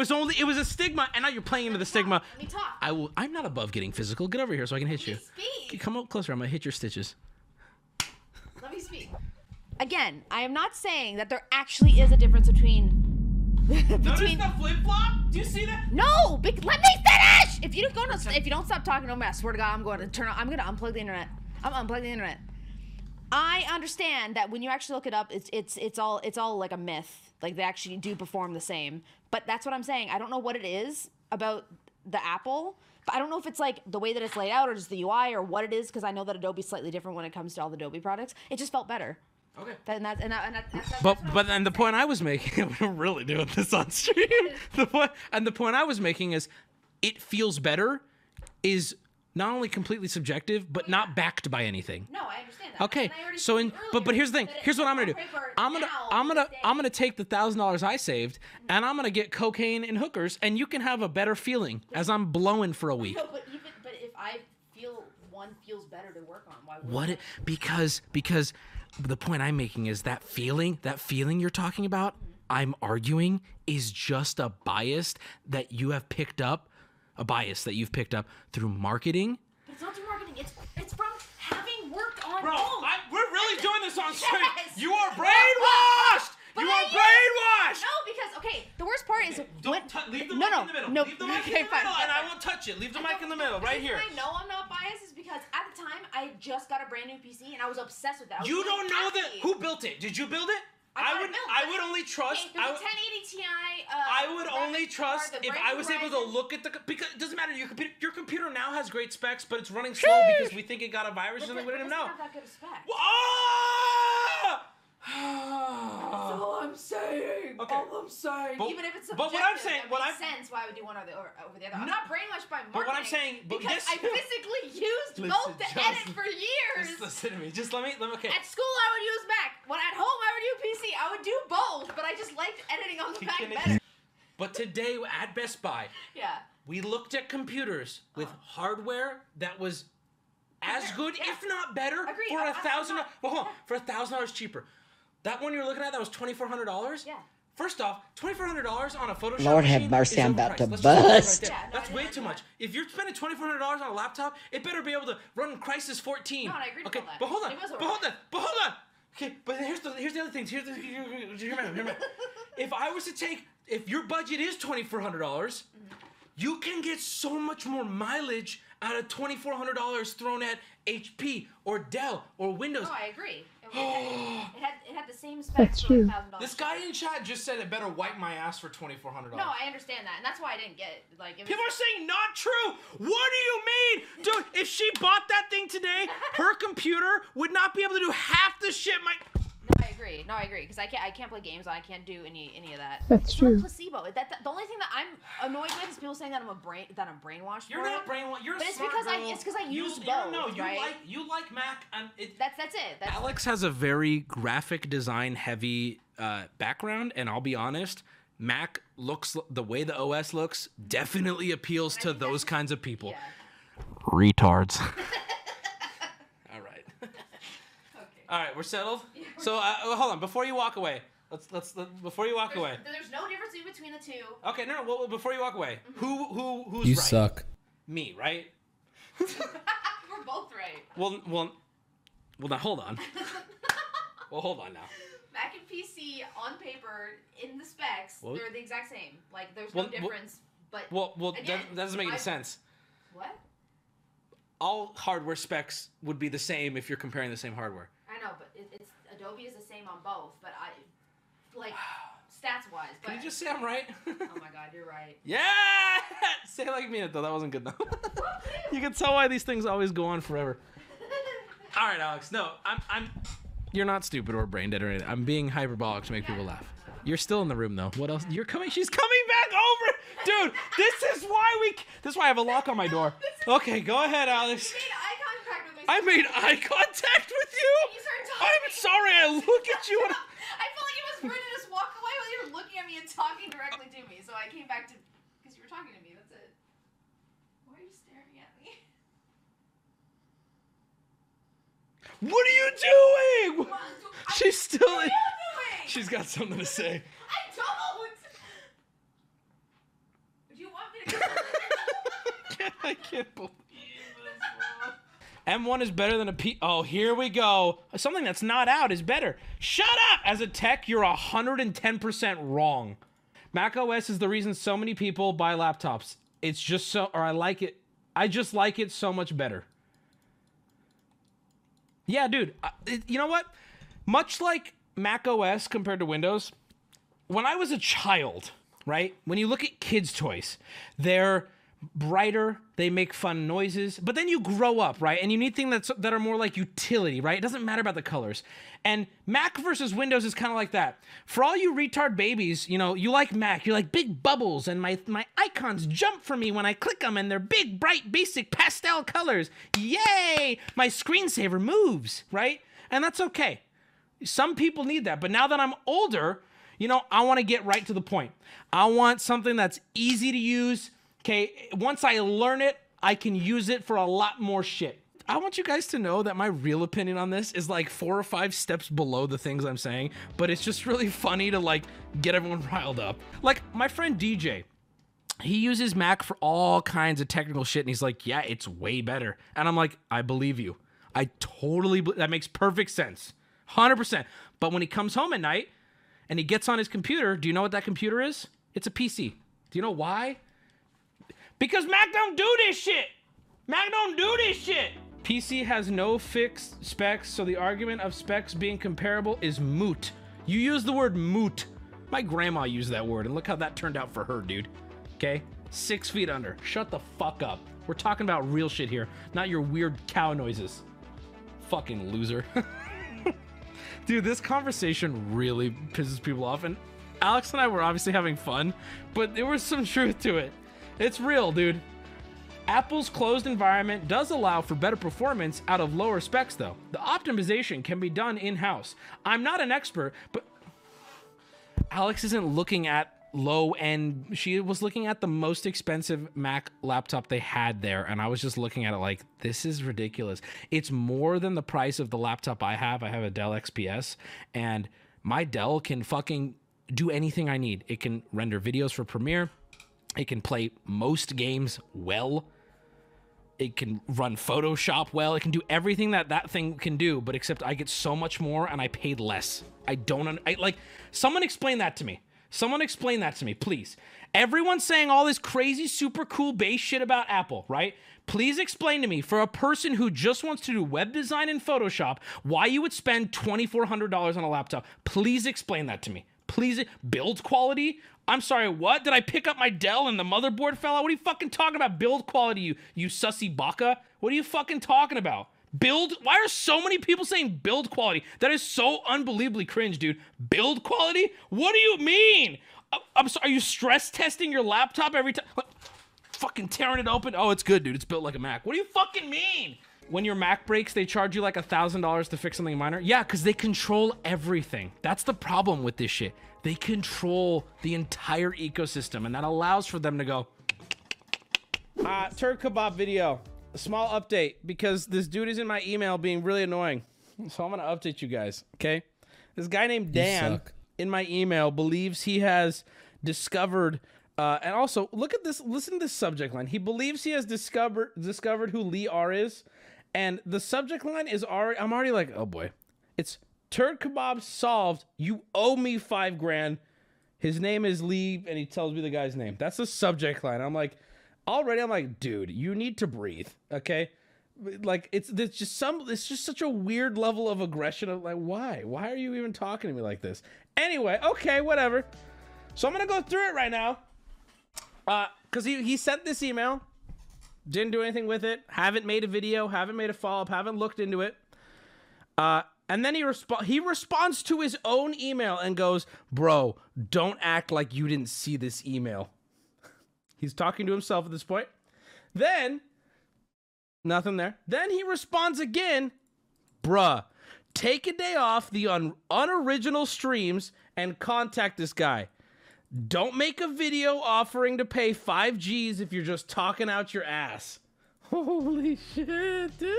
was a stigma, and now you're playing into the stigma. Let me talk. I'm not above getting physical. Get over here so I can hit you. Speak. Come up closer. I'm gonna hit your stitches. Let me speak. Again, I am not saying that there actually is a difference between. Notice the flip flop? Do you see that? No, let me finish. If you don't stop talking, no mess. Swear to God, I'm going to unplug the internet. I'm unplugging the internet. I understand that when you actually look it up, it's all like a myth. Like they actually do perform the same. But that's what I'm saying. I don't know what it is about the Apple. But I don't know if it's like the way that it's laid out or just the UI or what it is, because I know that Adobe's slightly different when it comes to all the Adobe products. It just felt better. Okay. But the point I was making, I'm really doing this on stream. The point I was making is, it feels better, is not only completely subjective, but not backed by anything. No, I understand that. Okay. So but here's the thing. Here's what I'm gonna do. I'm gonna take the $1,000 I saved, and I'm gonna get cocaine and hookers, and you can have a better feeling as I'm blowing for a week. No, but if I feel one feels better to work on, why? Because the point I'm making is that feeling you're talking about, I'm arguing, is just a bias that you have picked up, through marketing. But it's not through marketing. It's from having worked on. Bro, we're really doing this on stream. Yes. You are brainwashed. You are brainwashed. No, because the worst part is leave the mic in the middle, and I won't touch it. Leave the mic in the middle, right here. I know I'm not biased is because at the time I just got a brand new PC and I was obsessed with that. You like, don't know that who built it? Did you build it? I would only trust. Okay, 1080 Ti. I would only trust if I was able to look at the, because it doesn't matter. Your computer now has great specs, but it's running slow because we think it got a virus and we didn't know. It's not that good of specs. That's all I'm saying. Okay. All I'm saying. But, even if it's subjective, it makes sense why I would do one over the other. I'm not brainwashed by marketing. But what I'm saying, because I physically used both to edit for years. Just listen to me. Just let me. Okay. At school, I would use Mac. When at home, I would use PC. I would do both, but I just liked editing on the Mac better. But today at Best Buy, we looked at computers with hardware that was as good, if not better, for $1,000. Well, hold on, for $1,000 cheaper. That one you were looking at, that was $2,400? Yeah. First off, $2,400 on a Photoshop machine. Lord have mercy, I'm about to bust. Right that's way too much. If you're spending $2,400 on a laptop, it better be able to run Crysis 14. No, and I agree with all that. But hold on. Okay, but here's the other things. Here's if your budget is $2,400, you can get so much more mileage out of $2,400 thrown at HP or Dell or Windows. No, I agree. It had the same specs for $1,000. This guy in chat just said it better wipe my ass for $2,400. No, I understand that, and that's why I didn't get it. Like people are saying not true. What do you mean, dude? If she bought that thing today, her computer would not be able to do half the shit my. No, I agree. No, I agree. Because I can't play games. I can't do any of that. That's true. It's not placebo. The only thing that I'm annoyed with is people saying that I'm brainwashed. You're not brainwashed. You're but a smart girl. It's because I use both. No, right? you like Mac. That's it. Alex has a very graphic design heavy background, and I'll be honest, Mac looks, the way the OS looks, definitely appeals to those kinds of people. Yeah. Retards. All right. Okay. All right, we're settled. So hold on, before you walk away. Before you walk away. There's no difference between the two. Okay, no, well, before you walk away, who's you right? You suck. Me, right? We're both right. Well, now hold on. Well, hold on now. Mac and PC on paper in the specs, what? They're the exact same. Like there's no difference. Again, that doesn't make any sense. What? All hardware specs would be the same if you're comparing the same hardware. I know, but it's Adobe is the same on both. But I. Like, stats-wise. Can you just say I'm right? Oh, my God, you're right. Yeah! Say it like Peanut, though. That wasn't good, though. You can tell why these things always go on forever. All right, Alex. No, I'm... You're not stupid or brain dead or anything. I'm being hyperbolic to make people laugh. You're still in the room, though. What else? You're coming... She's coming back over! Dude, this is why we... This is why I have a lock on my door. Okay, go ahead, Alex. You made eye contact with me. I made eye contact with you? You started talking. I'm sorry. I look at you and... I feel like it was rude to just walk away while you were looking at me and talking directly to me. So I came back to... Because you were talking to me. That's it. Why are you staring at me? What are you doing? She's still... What are you doing? She's got something to say. I don't! Do you want me to... I can't believe this. M1 is better than a P. Oh, here we go. Something that's not out is better. Shut up! As a tech, you're 110% wrong. Mac OS is the reason so many people buy laptops. It's just so, or I like it. I just like it so much better. Yeah, dude. You know what? Much like Mac OS compared to Windows, when I was a child, right? When you look at kids' toys, they're brighter, they make fun noises, but then you grow up, right? And you need things that are more like utility, right? It doesn't matter about the colors. And Mac versus Windows is kind of like that. For all you retard babies, you know, you like Mac, you like big bubbles, and my icons jump for me when I click them, and they're big, bright, basic, pastel colors. Yay! My screensaver moves, right? And that's okay. Some people need that, but now that I'm older, you know, I want to get right to the point. I want something that's easy to use. Okay, once I learn it, I can use it for a lot more shit. I want you guys to know that my real opinion on this is like 4 or 5 steps below the things I'm saying, but it's just really funny to like get everyone riled up. Like my friend DJ, he uses Mac for all kinds of technical shit and he's like, yeah, it's way better. And I'm like, I believe you. I totally, that makes perfect sense, 100%. But when he comes home at night and he gets on his computer, do you know what that computer is? It's a PC. Do you know why? Because Mac don't do this shit. Mac don't do this shit. PC has no fixed specs, so the argument of specs being comparable is moot. You use the word moot. My grandma used that word, and look how that turned out for her, dude. Okay? 6 feet under. Shut the fuck up. We're talking about real shit here, not your weird cow noises. Fucking loser. Dude, this conversation really pisses people off, and Alex and I were obviously having fun, but there was some truth to it. It's real, dude. Apple's closed environment does allow for better performance out of lower specs, though. The optimization can be done in-house. I'm not an expert, but Alex isn't looking at low-end. She was looking at the most expensive Mac laptop they had there, and I was just looking at it like, this is ridiculous. It's more than the price of the laptop I have. I have a Dell XPS, and my Dell can fucking do anything I need. It can render videos for Premiere. It can play most games well. It can run Photoshop well. It can do everything that thing can do, but except I get so much more and I paid less. I don't... like, someone explain that to me. Someone explain that to me, please. Everyone's saying all this crazy, super cool base shit about Apple, right? Please explain to me, for a person who just wants to do web design and Photoshop, why you would spend $2,400 on a laptop. Please explain that to me. Please, build quality? I'm sorry, what? Did I pick up my Dell and the motherboard fell out? What are you fucking talking about? Build quality, you sussy baka? What are you fucking talking about? Build? Why are so many people saying build quality? That is so unbelievably cringe, dude. Build quality? What do you mean? I'm sorry, are you stress testing your laptop every time? Like, fucking tearing it open? Oh, it's good, dude. It's built like a Mac. What do you fucking mean? When your Mac breaks, they charge you like $1,000 to fix something minor. Yeah, because they control everything. That's the problem with this shit. They control the entire ecosystem, and that allows for them to go. Turd kebab video. A small update, because this dude is in my email being really annoying. So I'm going to update you guys, okay? This guy named Dan in my email believes he has discovered... and also, look at this. Listen to this subject line. He believes he has discovered who Lee R is. And the subject line is already... I'm already like, oh boy. It's turd kebab solved. You owe me $5 grand. His name is Lee, and he tells me the guy's name. That's the subject line. I'm like, already, I'm like, dude, you need to breathe, okay? Like, it's just some... It's just such a weird level of aggression. Of like, why? Why are you even talking to me like this? Anyway, okay, whatever. So I'm going to go through it right now. Because he sent this email, didn't do anything with it, haven't made a video, haven't made a follow-up, haven't looked into it. And then he responds to his own email and goes, bro, don't act like you didn't see this email. He's talking to himself at this point. Then, nothing there. Then he responds again, bruh, take a day off the unoriginal streams and contact this guy. Don't make a video offering to pay 5Gs if you're just talking out your ass. Holy shit, dude.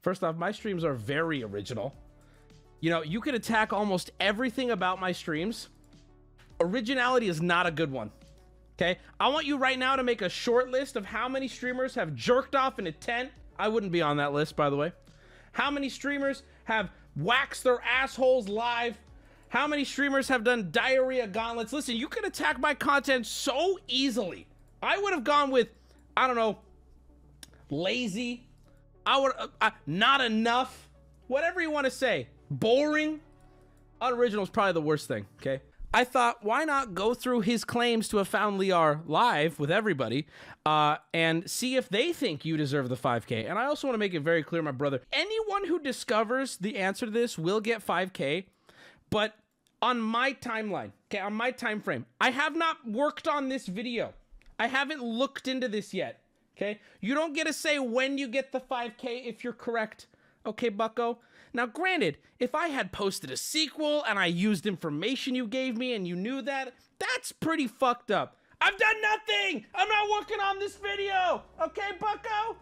First off, my streams are very original. You know, you could attack almost everything about my streams. Originality is not a good one. Okay? I want you right now to make a short list of how many streamers have jerked off in a tent. I wouldn't be on that list, by the way. How many streamers have waxed their assholes live? How many streamers have done diarrhea gauntlets? Listen, you could attack my content so easily. I would have gone with, I don't know, lazy. I would not enough. Whatever you want to say. Boring. Unoriginal is probably the worst thing, okay? I thought, why not go through his claims to have found Lee R live with everybody and see if they think you deserve the 5K. And I also want to make it very clear, my brother, anyone who discovers the answer to this will get 5K, but... on my timeline, okay, on my time frame, I have not worked on this video. I haven't looked into this yet, okay? You don't get to say when you get the 5K if you're correct, okay, bucko? Now, granted, if I had posted a sequel and I used information you gave me and you knew that, that's pretty fucked up. I've done nothing! I'm not working on this video, okay, bucko?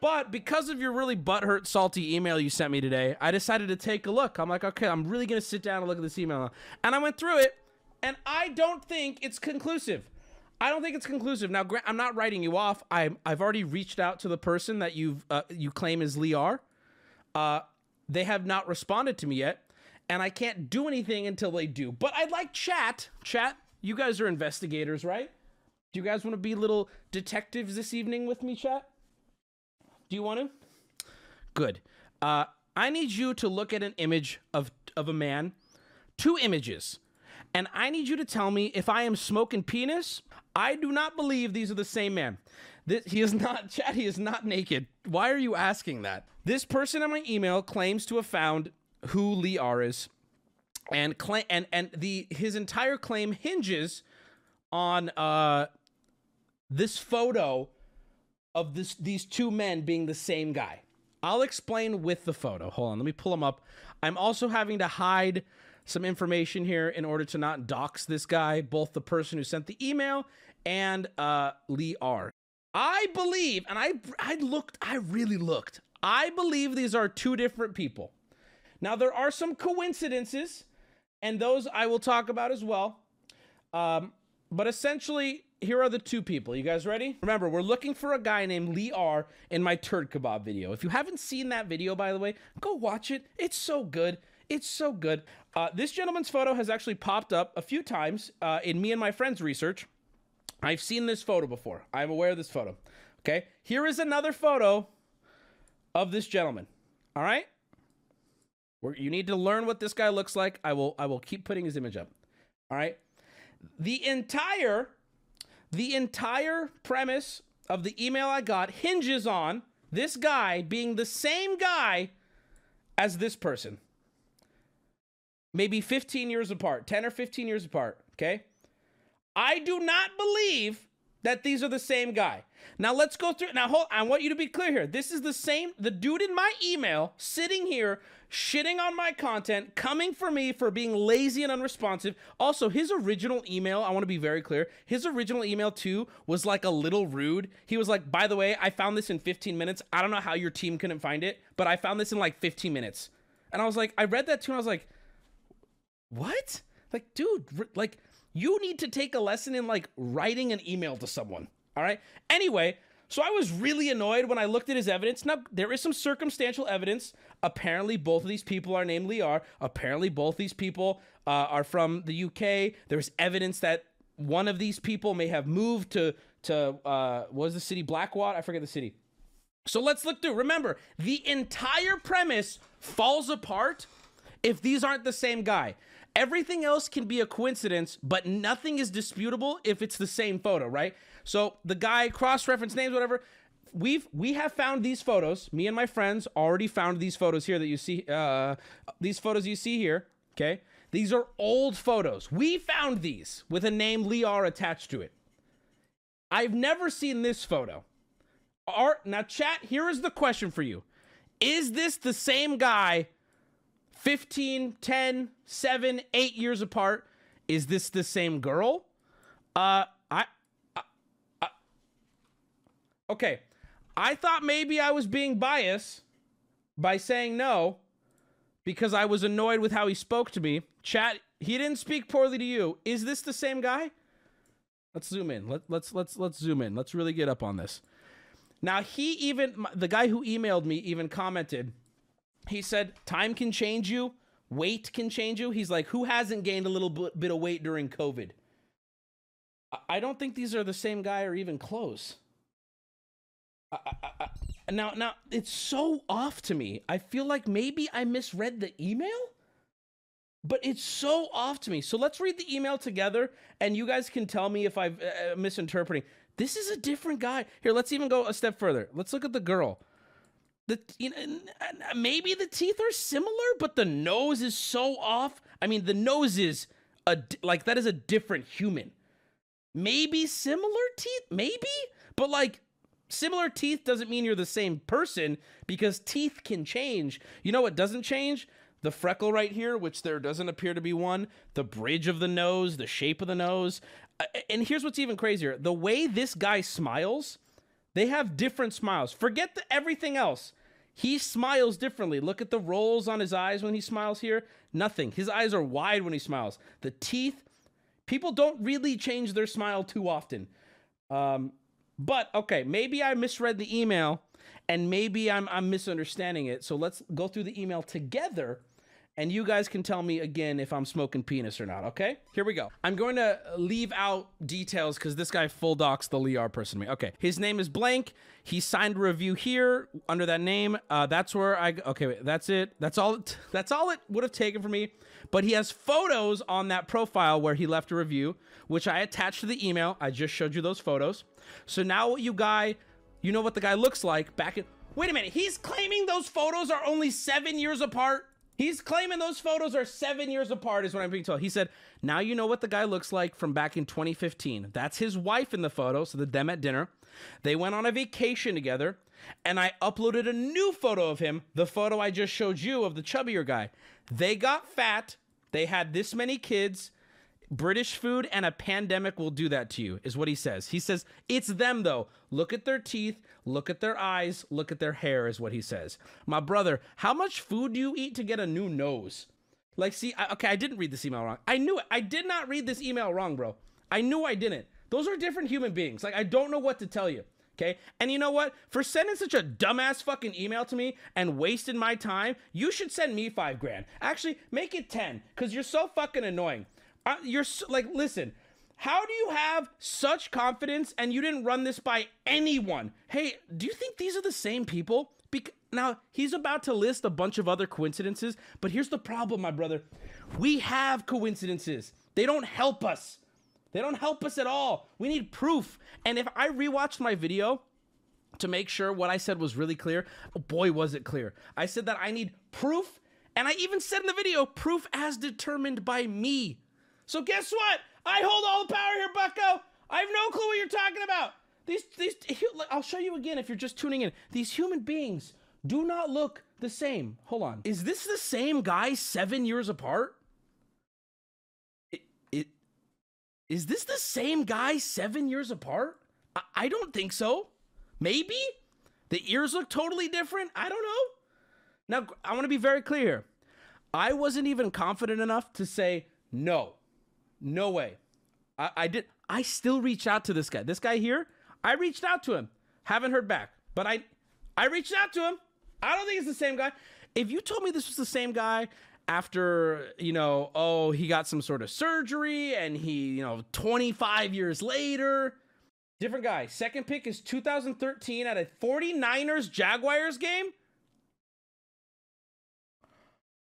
But because of your really butthurt, salty email you sent me today, I decided to take a look. I'm like, okay, I'm really going to sit down and look at this email. And I went through it, and I don't think it's conclusive. I don't think it's conclusive. Now, I'm not writing you off. I've already reached out to the person that you claim is Lee R. They have not responded to me yet, and I can't do anything until they do. But I'd like chat. Chat, you guys are investigators, right? Do you guys want to be little detectives this evening with me, chat? Do you want to? Good. I need you to look at an image of a man. Two images. And I need you to tell me if I am smoking penis. I do not believe these are the same man. He is not, chat, he is not naked. Why are you asking that? This person on my email claims to have found who Lee R is. And his entire claim hinges on this photo of these two men being the same guy. I'll explain with the photo. Hold on, let me pull them up. I'm also having to hide some information here in order to not dox this guy, both the person who sent the email and Lee R. I believe, and I looked, I really looked. I believe these are two different people. Now, there are some coincidences, and those I will talk about as well. But essentially, here are the two people. You guys ready? Remember, we're looking for a guy named Lee R in my turd kebab video. If you haven't seen that video, by the way, go watch it. It's so good. It's so good. This gentleman's photo has actually popped up a few times in me and my friend's research. I've seen this photo before. I'm aware of this photo. Okay. Here is another photo of this gentleman. All right. You need to learn what this guy looks like. I will keep putting his image up. All right. The entire premise of the email I got hinges on this guy being the same guy as this person. Maybe 15 years apart, 10 or 15 years apart, okay? I do not believe that these are the same guy. Now let's go through. Now hold, I want you to be clear here. This is the same, the dude in my email sitting here shitting on my content, coming for me for being lazy and unresponsive. Also, his original email, I want to be very clear, his original email too was like a little rude. He was like, by the way, I found this in 15 minutes. I don't know how your team couldn't find it, but I found this in like 15 minutes. And I was like, I read that too and I was like, what? Like, dude, like, you need to take a lesson in like writing an email to someone, all right? Anyway, so I was really annoyed when I looked at his evidence. Now, there is some circumstantial evidence. Apparently, both of these people are named Lee R. Apparently, both these people are from the UK. There's evidence that one of these people may have moved to what was the city? Blackwater? I forget the city. So let's look through. Remember, the entire premise falls apart if these aren't the same guy. Everything else can be a coincidence, but nothing is disputable if it's the same photo, right? So the guy, cross-reference names, whatever. We have found these photos. Me and my friends already found these photos here that you see. These photos you see here, okay? These are old photos. We found these with a name Lee R attached to it. I've never seen this photo. Now, chat, here is the question for you. Is this the same guy 15, 10, 7, 8 years apart? Is this the same girl? Okay, I thought maybe I was being biased by saying no because I was annoyed with how he spoke to me. Chat, he didn't speak poorly to you. Is this the same guy? Let's zoom in. Let's zoom in. Let's really get up on this. Now, the guy who emailed me even commented. He said, time can change you. Weight can change you. He's like, who hasn't gained a little bit of weight during COVID? I don't think these are the same guy or even close. Now, it's so off to me. I feel like maybe I misread the email, but it's so off to me. So let's read the email together, and you guys can tell me if I'm misinterpreting. This is a different guy. Here, let's even go a step further. Let's look at the girl. Maybe the teeth are similar, but the nose is so off. I mean, the nose is like that is a different human. Maybe similar teeth, maybe, but like similar teeth doesn't mean you're the same person because teeth can change. You know what doesn't change? The freckle right here, which there doesn't appear to be one, the bridge of the nose, the shape of the nose. And here's what's even crazier. The way this guy smiles, they have different smiles. Forget everything else. He smiles differently. Look at the rolls on his eyes when he smiles here. Nothing. His eyes are wide when he smiles. The teeth, people don't really change their smile too often. But, okay, maybe I misread the email, and maybe I'm misunderstanding it. So let's go through the email together, and you guys can tell me again if I'm smoking penis or not, okay? Here we go. I'm going to leave out details because this guy full docs the Lee R person to me. Okay, his name is blank. He signed a review here under that name. That's where I... Okay, wait, that's it. That's all it would have taken for me. But he has photos on that profile where he left a review, which I attached to the email. I just showed you those photos. So now you know what the guy looks like back in... Wait a minute. He's claiming those photos are only 7 years apart. He's claiming those photos are 7 years apart is what I'm being told. He said, now you know what the guy looks like from back in 2015. That's his wife in the photo, so them at dinner. They went on a vacation together, and I uploaded a new photo of him, the photo I just showed you of the chubbier guy. They got fat. They had this many kids. British food and a pandemic will do that to you is what he says. He says, it's them though. Look at their teeth, look at their eyes, look at their hair is what he says. My brother, how much food do you eat to get a new nose? Like, see, okay, I didn't read this email wrong. I knew it. I did not read this email wrong, bro. I knew I didn't. Those are different human beings. Like, I don't know what to tell you. Okay. And you know what? For sending such a dumbass fucking email to me and wasting my time, you should send me $5 grand. Actually, make it 10 because you're so fucking annoying. You're like, listen, how do you have such confidence and you didn't run this by anyone? Hey, do you think these are the same people? Now, he's about to list a bunch of other coincidences, but here's the problem, my brother. We have coincidences. They don't help us. They don't help us at all. We need proof. And if I rewatched my video to make sure what I said was really clear, oh boy, was it clear. I said that I need proof. And I even said in the video, proof as determined by me. So guess what? I hold all the power here, bucko. I have no clue what you're talking about. These I'll show you again if you're just tuning in. These human beings do not look the same. Hold on. Is this the same guy 7 years apart? Is this the same guy 7 years apart? I don't think so. Maybe? The ears look totally different? I don't know. Now, I want to be very clear here. I wasn't even confident enough to say, no, no way. I still reach out to this guy. This guy here, I reached out to him. Haven't heard back, but I reached out to him. I don't think it's the same guy. If you told me this was the same guy after, you know, oh, he got some sort of surgery and he, you know, 25 years later, different guy. Second pick is 2013 at a 49ers Jaguars game.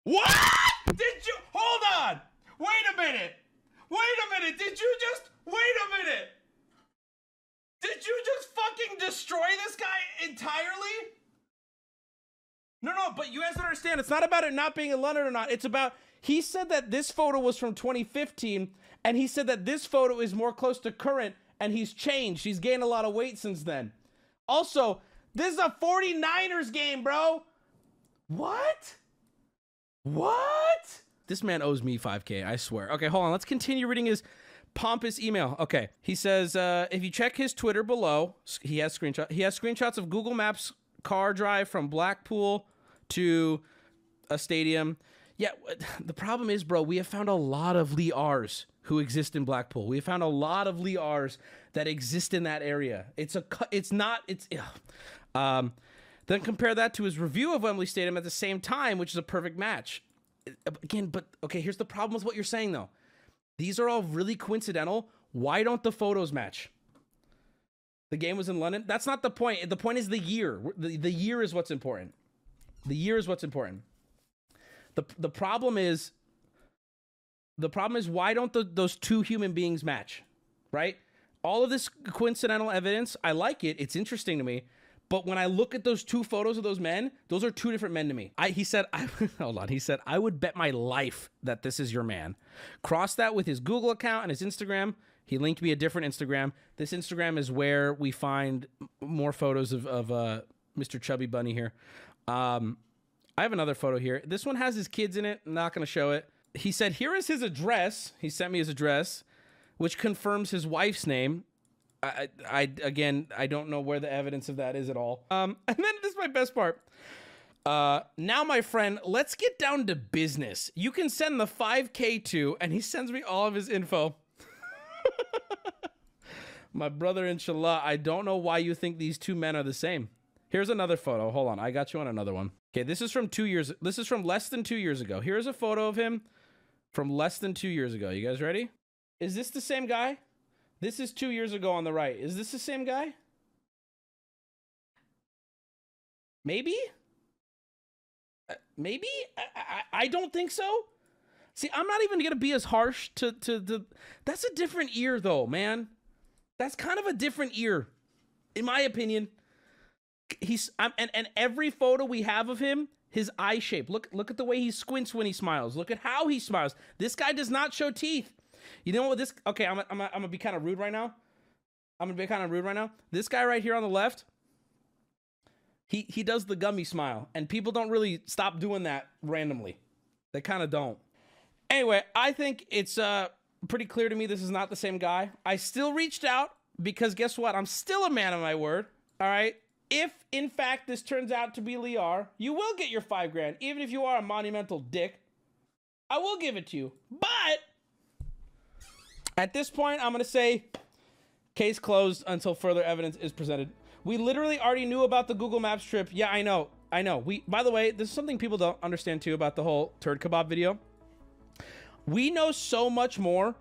What? Did you, hold on. Wait a minute. Wait a minute. Wait a minute. Did you just fucking destroy this guy entirely? No, no, but you guys don't understand. It's not about it not being in London or not. It's about, he said that this photo was from 2015, and he said that this photo is more close to current, and he's changed. He's gained a lot of weight since then. Also, this is a 49ers game, bro. What? What? This man owes me 5K, I swear. Okay, hold on. Let's continue reading his pompous email. Okay, he says, if you check his Twitter below, he has screenshots. He has screenshots of Google Maps car drive from Blackpool to a stadium. Yeah, the problem is, bro, we have found a lot of Lee R's who exist in Blackpool. We have found a lot of Lee R's that exist in that area. Then compare that to his review of Wembley Stadium at the same time, which is a perfect match. Again, but okay, here's the problem with what you're saying though. These are all really coincidental. Why don't the photos match? The game was in London. That's not the point. The point is the year. The year is what's important. The year is what's important. The problem is why don't those two human beings match, right? All of this coincidental evidence, I like it. It's interesting to me. But when I look at those two photos of those men, those are two different men to me. He said, I would bet my life that this is your man. Cross that with his Google account and his Instagram. He linked me a different Instagram. This Instagram is where we find more photos of Mr. Chubby Bunny here. I have another photo here. This one has his kids in it. I'm not going to show it. He said, here is his address. He sent me his address, which confirms his wife's name. I don't know where the evidence of that is at all. And then this is my best part. Now, my friend, let's get down to business. You can send the 5K to, and he sends me all of his info. My brother, inshallah, I don't know why you think these two men are the same. Here's another photo. Hold on. I got you on another one. Okay. This is from 2 years. This is from less than 2 years ago. Here's a photo of him from less than 2 years ago. You guys ready? Is this the same guy? This is 2 years ago on the right. Is this the same guy? Maybe? Maybe? I don't think so. See, I'm not even going to be as harsh to that's a different ear, though, man. That's kind of a different ear, in my opinion. And every photo we have of him, his eye shape. Look at the way he squints when he smiles. Look at how he smiles. This guy does not show teeth. You know what this... Okay, I'm gonna be kind of rude right now. This guy right here on the left, he does the gummy smile, and people don't really stop doing that randomly. They kind of don't. Anyway, I think it's pretty clear to me this is not the same guy. I still reached out because guess what? I'm still a man of my word, all right? If, in fact, this turns out to be Lee R, you will get your $5 grand, even if you are a monumental dick. I will give it to you, but... At this point, I'm going to say case closed until further evidence is presented. We literally already knew about the Google Maps trip. Yeah, I know. I know. By the way, this is something people don't understand too about the whole turd kebab video. We know so much more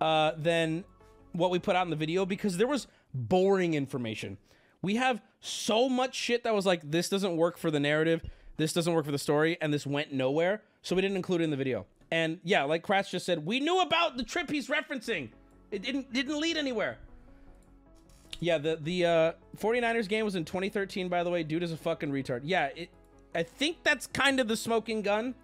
than what we put out in the video because there was boring information. We have so much shit that was like, this doesn't work for the narrative. This doesn't work for the story. And this went nowhere. So we didn't include it in the video. And yeah, like Kratz just said, we knew about the trip he's referencing. It didn't lead anywhere. Yeah, the 49ers game was in 2013, by the way. Dude is a fucking retard. Yeah, I think that's kind of the smoking gun.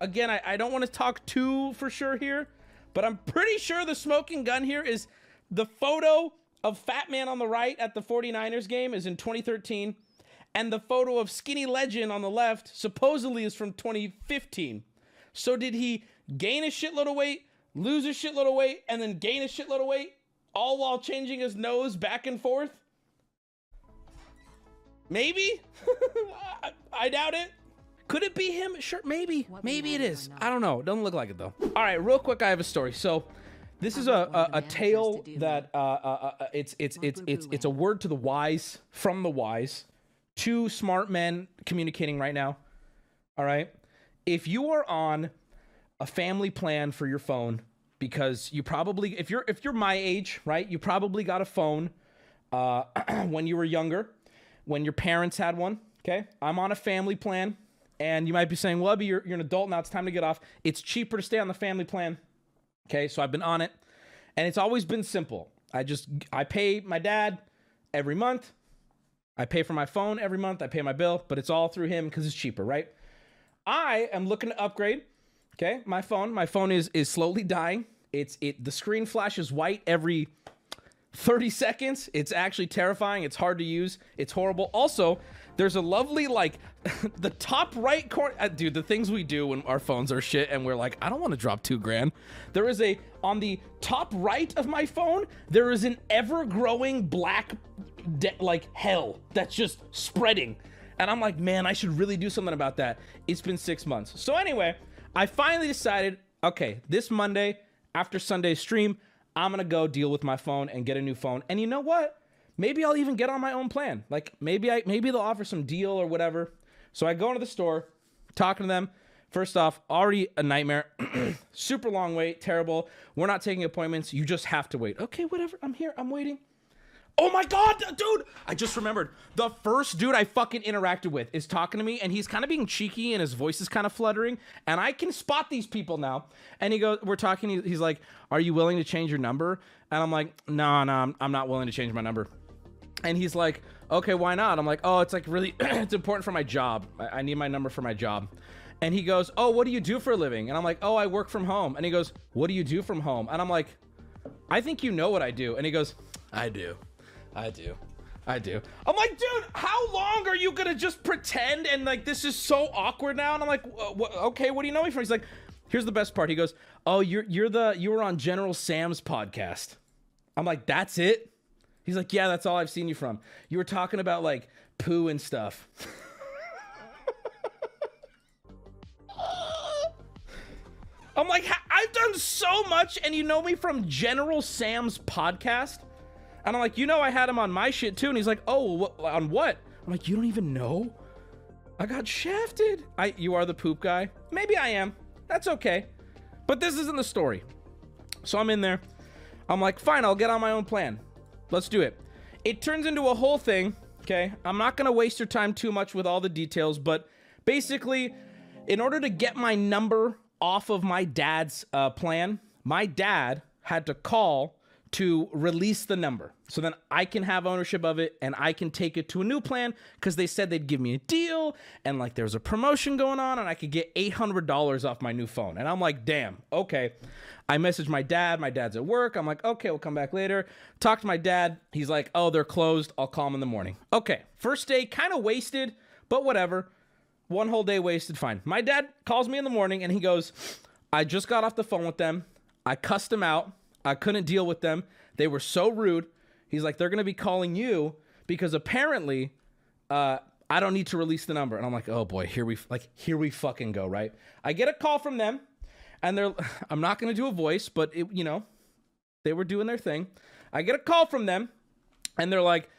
Again, I don't want to talk too for sure here, but I'm pretty sure the smoking gun here is The photo of Fat Man on the right at the 49ers game is in 2013, and the photo of Skinny Legend on the left supposedly is from 2015. So did he gain a shitload of weight, lose a shitload of weight, and then gain a shitload of weight, all while changing his nose back and forth? Maybe? I doubt it. Could it be him? Sure, maybe. Maybe it is. I don't know. Doesn't look like it, though. All right, real quick, I have a story. So this is a tale that it's a word to the wise, from the wise. Two smart men communicating right now. All right? If you are on a family plan for your phone, because you probably, if you're my age, right, you probably got a phone when you were younger, when your parents had one, okay? I'm on a family plan. And you might be saying, well, Wubby, you're an adult now. It's time to get off. It's cheaper to stay on the family plan. Okay, so I've been on it. And it's always been simple. I pay my dad every month. I pay for my phone every month. I pay my bill. But it's all through him because it's cheaper, right? I am looking to upgrade, okay, my phone. My phone is slowly dying. The screen flashes white every 30 seconds. It's actually terrifying. It's hard to use. It's horrible. Also, there's a lovely, like, the top right corner. Dude, the things we do when our phones are shit and we're like, I don't want to drop $2 grand. There is a, on the top right of my phone, there is an ever-growing black, like, hell that's just spreading. And I'm like, man, I should really do something about that. It's been 6 months. So anyway, I finally decided, okay, this Monday after Sunday's stream, I'm going to go deal with my phone and get a new phone. And you know what? Maybe I'll even get on my own plan. Like maybe they'll offer some deal or whatever. So I go into the store, talking to them. First off, already a nightmare. Super long wait, terrible. We're not taking appointments. You just have to wait. Okay, whatever. I'm here. I'm waiting. Oh my God, dude. I just remembered. The first dude I fucking interacted with is talking to me, and he's kind of being cheeky, and his voice is kind of fluttering, and I can spot these people now. And he goes, we're talking. He's like, are you willing to change your number? And I'm like, no, I'm not willing to change my number. And he's like, okay, why not? I'm like, oh, it's like really, it's important for my job. I need my number for my job. And he goes, oh, what do you do for a living? And I'm like, oh, I work from home. And he goes, what do you do from home? And I'm like, I think you know what I do. And he goes, I do. I'm like, dude, how long are you going to just pretend? And like, this is so awkward now. And I'm like, okay, what do you know me from? He's like, here's the best part. He goes, oh, you were on General Sam's podcast. I'm like, that's it? He's like, yeah, that's all I've seen you from. You were talking about like poo and stuff. I'm like, I've done so much and you know me from General Sam's podcast? And I'm like, you know, I had him on my shit too. And he's like, oh, on what? I'm like, you don't even know? I got shafted. You are the poop guy. Maybe I am. That's okay. But this isn't the story. So I'm in there. I'm like, fine, I'll get on my own plan. Let's do it. It turns into a whole thing. Okay. I'm not going to waste your time too much with all the details, but basically in order to get my number off of my dad's plan, my dad had to call to release the number so then I can have ownership of it and I can take it to a new plan because they said they'd give me a deal and like there's a promotion going on and I could get $800 off my new phone. And I'm like, damn, okay. I messaged my dad. My dad's at work. I'm like, okay, we'll come back later. Talk to my dad. He's like, oh, they're closed. I'll call him in the morning. Okay. First day kind of wasted, but whatever. One whole day wasted. Fine. My dad calls me in the morning and he goes, I just got off the phone with them. I cussed them out. I couldn't deal with them. They were so rude. He's like, they're going to be calling you because apparently I don't need to release the number. And I'm like, oh boy, here we fucking go, right? I get a call from them and I'm not going to do a voice, but it, you know, they were doing their thing. I get a call from them and they're like,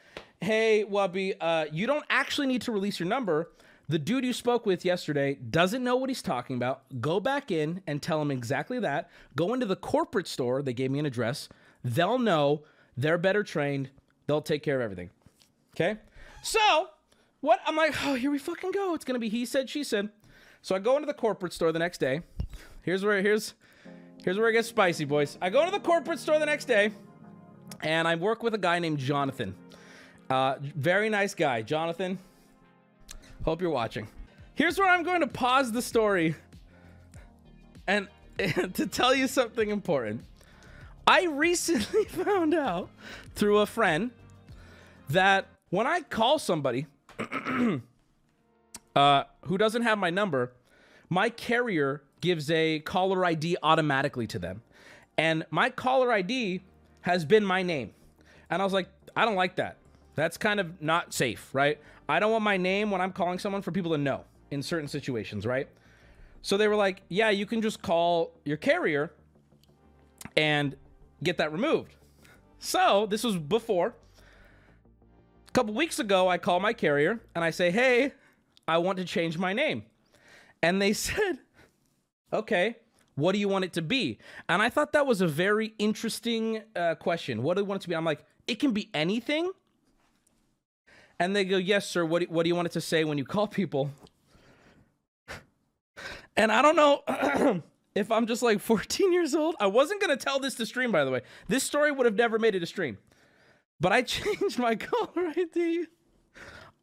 hey, Wubby, you don't actually need to release your number. The dude you spoke with yesterday doesn't know what he's talking about. Go back in and tell him exactly that. Go into the corporate store. They gave me an address. They'll know. They're better trained. They'll take care of everything. Okay? So, what? I'm like, oh, here we fucking go. It's going to be he said, she said. So, I go into the corporate store the next day. Here's where it gets spicy, boys. I go to the corporate store the next day, and I work with a guy named Jonathan. Very nice guy. Jonathan, hope you're watching. Here's where I'm going to pause the story and to tell you something important. I recently found out through a friend that when I call somebody who doesn't have my number, my carrier gives a caller ID automatically to them. And my caller ID has been my name. And I was like, I don't like that. That's kind of not safe, right? I don't want my name when I'm calling someone for people to know in certain situations, right? So they were like, yeah, you can just call your carrier and get that removed. So this was before. A couple weeks ago, I call my carrier and I say, hey, I want to change my name. And they said, okay, what do you want it to be? And I thought that was a very interesting question. What do you want it to be? I'm like, it can be anything. And they go, yes, sir. What do you want it to say when you call people? And I don't know if I'm just like 14 years old. I wasn't going to tell this to stream, by the way. This story would have never made it to stream. But I changed my caller ID.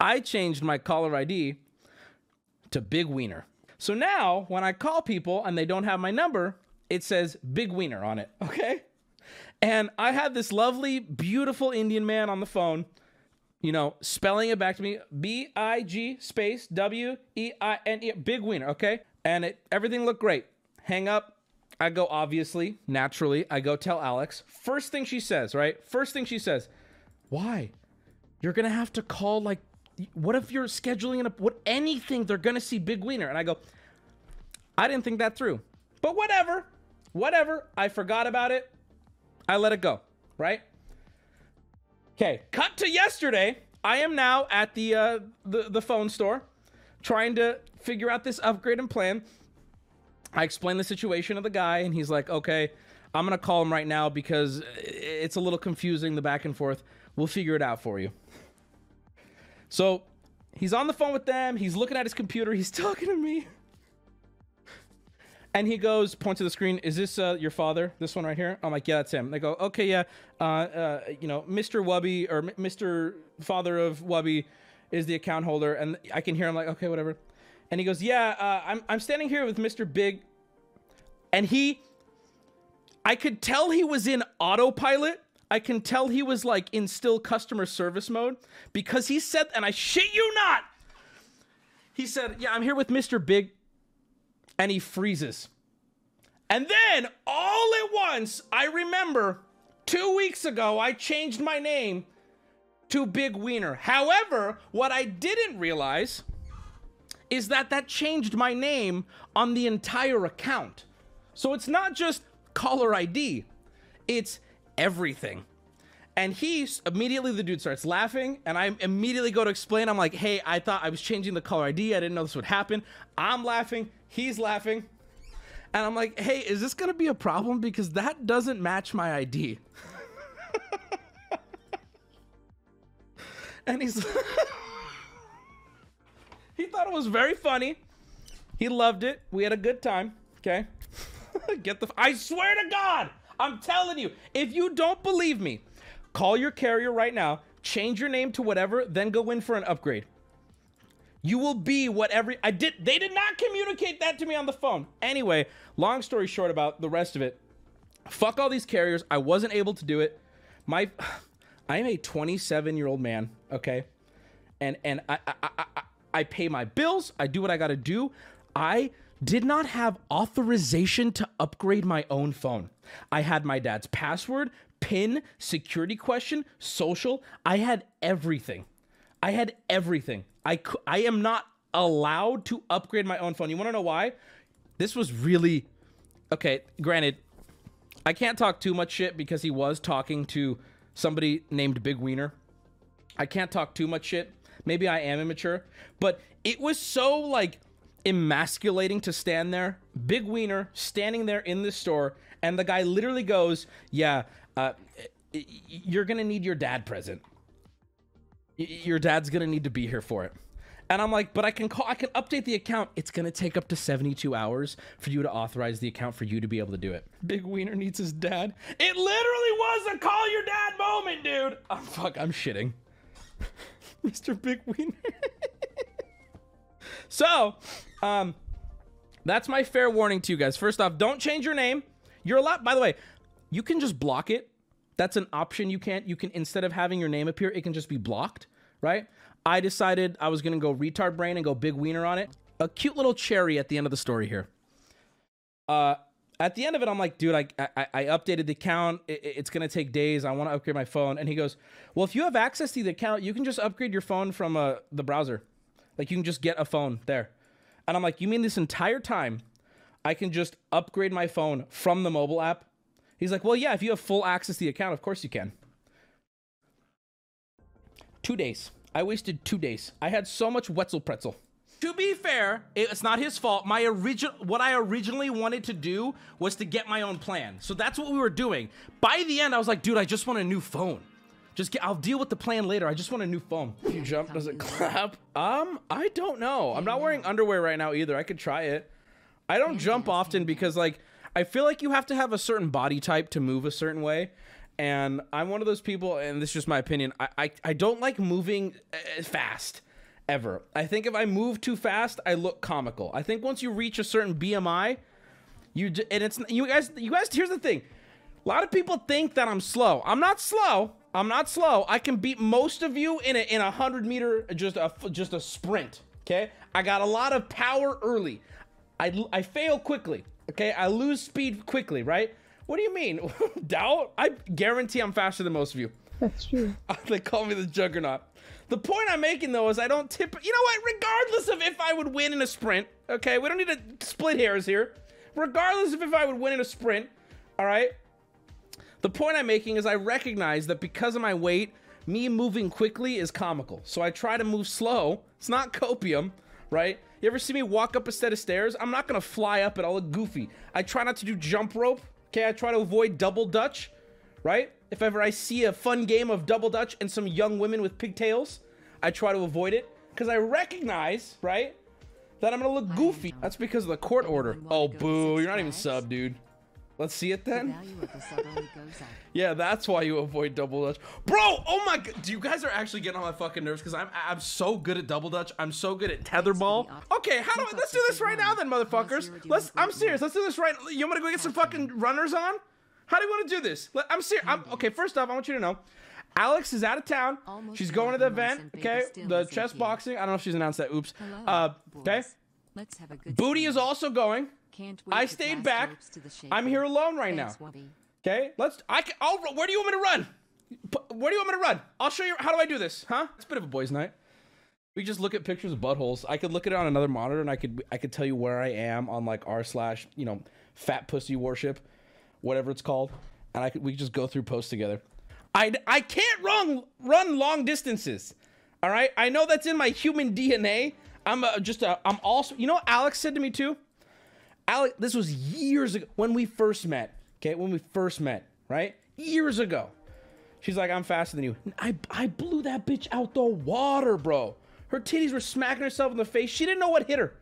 I changed my caller ID to Big Wiener. So now when I call people and they don't have my number, it says Big Wiener on it, okay? And I had this lovely, beautiful Indian man on the phone, you know, spelling it back to me, B-I-G space W-E-I-N-E, Big Wiener, okay? And everything looked great. Hang up. I go, obviously, naturally, I go tell Alex. First thing she says, right? First thing she says, why? You're going to have to call, like, what if you're scheduling anything, they're going to see Big Wiener. And I go, I didn't think that through. But whatever. Whatever. I forgot about it. I let it go, right? Okay, cut to yesterday. I am now at the phone store trying to figure out this upgrade and plan. I explained the situation to the guy, and he's like, okay, I'm going to call him right now because it's a little confusing, the back and forth. We'll figure it out for you. So he's on the phone with them. He's looking at his computer. He's talking to me. And he goes, points to the screen, is this your father? This one right here? I'm like, yeah, that's him. They go, okay, yeah, you know, Mr. Wubby or Mr. Father of Wubby is the account holder. And I can hear him like, okay, whatever. And he goes, yeah, I'm standing here with Mr. Big. And I could tell he was in autopilot. I can tell he was like in still customer service mode because he said, and I shit you not, he said, yeah, I'm here with Mr. Big. And he freezes. And then all at once, I remember 2 weeks ago, I changed my name to Big Wiener. However, what I didn't realize is that changed my name on the entire account. So it's not just caller ID, it's everything. And the dude starts laughing, and I immediately go to explain. I'm like, hey, I thought I was changing the caller ID. I didn't know this would happen. I'm laughing. He's laughing. And I'm like, hey, is this going to be a problem? Because that doesn't match my ID. And he's... he thought it was very funny. He loved it. We had a good time. Okay. I swear to God, I'm telling you, if you don't believe me, call your carrier right now, change your name to whatever, then go in for an upgrade. You will be whatever. They did not communicate that to me on the phone. Anyway, long story short about the rest of it, fuck all these carriers. I wasn't able to do it. I am a 27-year-old man, okay? And I pay my bills. I do what I gotta do. I did not have authorization to upgrade my own phone. I had my dad's password, PIN, security question, social. I had everything. I am not allowed to upgrade my own phone. You want to know why? This was really... Okay, granted, I can't talk too much shit because he was talking to somebody named Big Wiener. I can't talk too much shit. Maybe I am immature. But it was so, like, emasculating to stand there. Big Wiener standing there in this store. And the guy literally goes, yeah, you're going to need your dad present. Your dad's going to need to be here for it. And I'm like, but I can update the account. It's going to take up to 72 hours for you to authorize the account for you to be able to do it. Big Wiener needs his dad. It literally was a call your dad moment, dude. Oh, fuck, I'm shitting. Mr. Big Wiener. So, that's my fair warning to you guys. First off, don't change your name. You're allowed, by the way, You can just block it. That's an option. You can instead of having your name appear, it can just be blocked, right? I decided I was gonna go retard brain and go big wiener on it. A cute little cherry at the end of the story here. At the end of it, I'm like, dude, I updated the account. It's gonna take days. I want to upgrade my phone. And he goes, well, if you have access to the account, you can just upgrade your phone from the browser. Like, you can just get a phone there. And I'm like, you mean this entire time I can just upgrade my phone from the mobile app? He's like, well, yeah, if you have full access to the account, of course you can. 2 days. I wasted 2 days. I had so much Wetzel Pretzel. To be fair, it's not his fault. What I originally wanted to do was to get my own plan. So that's what we were doing. By the end, I was like, dude, I just want a new phone. I'll deal with the plan later. I just want a new phone. If you jump, does it clap? I don't know. I'm not wearing underwear right now either. I could try it. I don't jump often because, like, I feel like you have to have a certain body type to move a certain way. And I'm one of those people, and this is just my opinion, I don't like moving fast, ever. I think if I move too fast, I look comical. I think once you reach a certain BMI, you guys, here's the thing. A lot of people think that I'm slow. I'm not slow. I'm not slow. I can beat most of you in a 100-meter, just a sprint, okay? I got a lot of power early. I fail quickly, okay? I lose speed quickly, right? What do you mean? Doubt? I guarantee I'm faster than most of you. That's true. They call me the juggernaut. The point I'm making, though, is I don't tip... You know what? Regardless of if I would win in a sprint, okay? We don't need to split hairs here. Regardless of if I would win in a sprint, all right? The point I'm making is I recognize that because of my weight, me moving quickly is comical. So I try to move slow. It's not copium, right? You ever see me walk up a set of stairs? I'm not going to fly up at all. Look goofy. I try not to do jump rope. Okay, I try to avoid Double Dutch, right? If ever I see a fun game of Double Dutch and some young women with pigtails, I try to avoid it because I recognize, right, that I'm going to look goofy. That's because of the court order. Oh, boo. You're not even sub, dude. Let's see it then. Yeah, that's why you avoid Double Dutch. Bro, oh my God. You guys are actually getting on my fucking nerves because I'm so good at Double Dutch. I'm so good at tetherball. Okay, how do I, let's do this right now then, motherfuckers. I'm serious. Let's do this right. You want me to go get some fucking runners on? How do you want to do this? I'm serious. Okay, first off, I want you to know, Alex is out of town. She's going to the event, okay? The chess boxing. I don't know if she's announced that. Oops. Okay. Booty is also going. I stayed back. I'm here alone right now. Okay, let's. Where do you want me to run? Where do you want me to run? I'll show you. How do I do this? Huh? It's a bit of a boys' night. We just look at pictures of buttholes. I could look at it on another monitor, and I could tell you where I am on like r/ you know, fat pussy worship, whatever it's called, and we could just go through posts together. I can't run long distances. All right, I know that's in my human DNA. I'm also, you know what Alex said to me too. Alex, this was years ago when we first met, okay? When we first met, right? Years ago. She's like, I'm faster than you. I blew that bitch out the water, bro. Her titties were smacking herself in the face. She didn't know what hit her.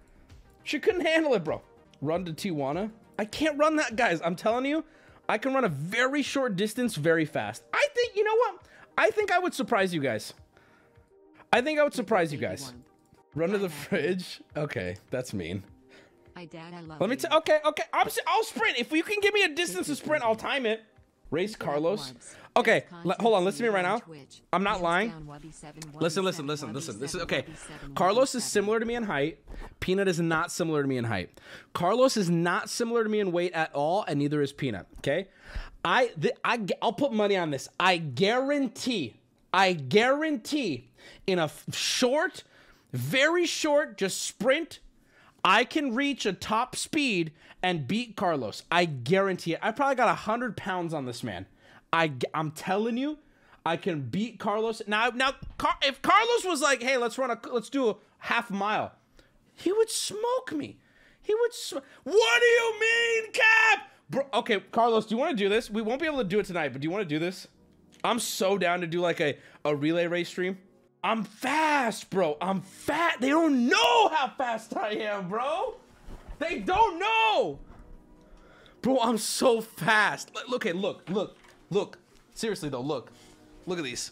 She couldn't handle it, bro. Run to Tijuana? I can't run that, guys. I'm telling you, I can run a very short distance very fast. I think, you know what? I think I would surprise you guys. I think I would surprise you guys. Run to the fridge? Okay, that's mean. Let me tell. Okay. I'll sprint. If you can give me a distance to sprint, I'll time it. Race Carlos. Okay, hold on. Listen to me right now. I'm not lying. Listen. This is okay. Carlos is similar to me in height. Peanut is not similar to me in height. Carlos is not similar to me in weight at all, and neither is Peanut. Okay, I'll put money on this. I guarantee, in a short, very short, just sprint, I can reach a top speed and beat Carlos. I guarantee it. I probably got 100 pounds on this man. I'm telling you, I can beat Carlos. Now, if Carlos was like, hey, let's do a half mile, he would smoke me. He would smoke. What do you mean, Cap? Bro, okay, Carlos, do you want to do this? We won't be able to do it tonight, but do you want to do this? I'm so down to do like a relay race stream. I'm fast, bro. I'm fat. They don't know how fast I am, bro. They don't know. Bro, I'm so fast. Okay, look. Seriously, though, look. Look at these.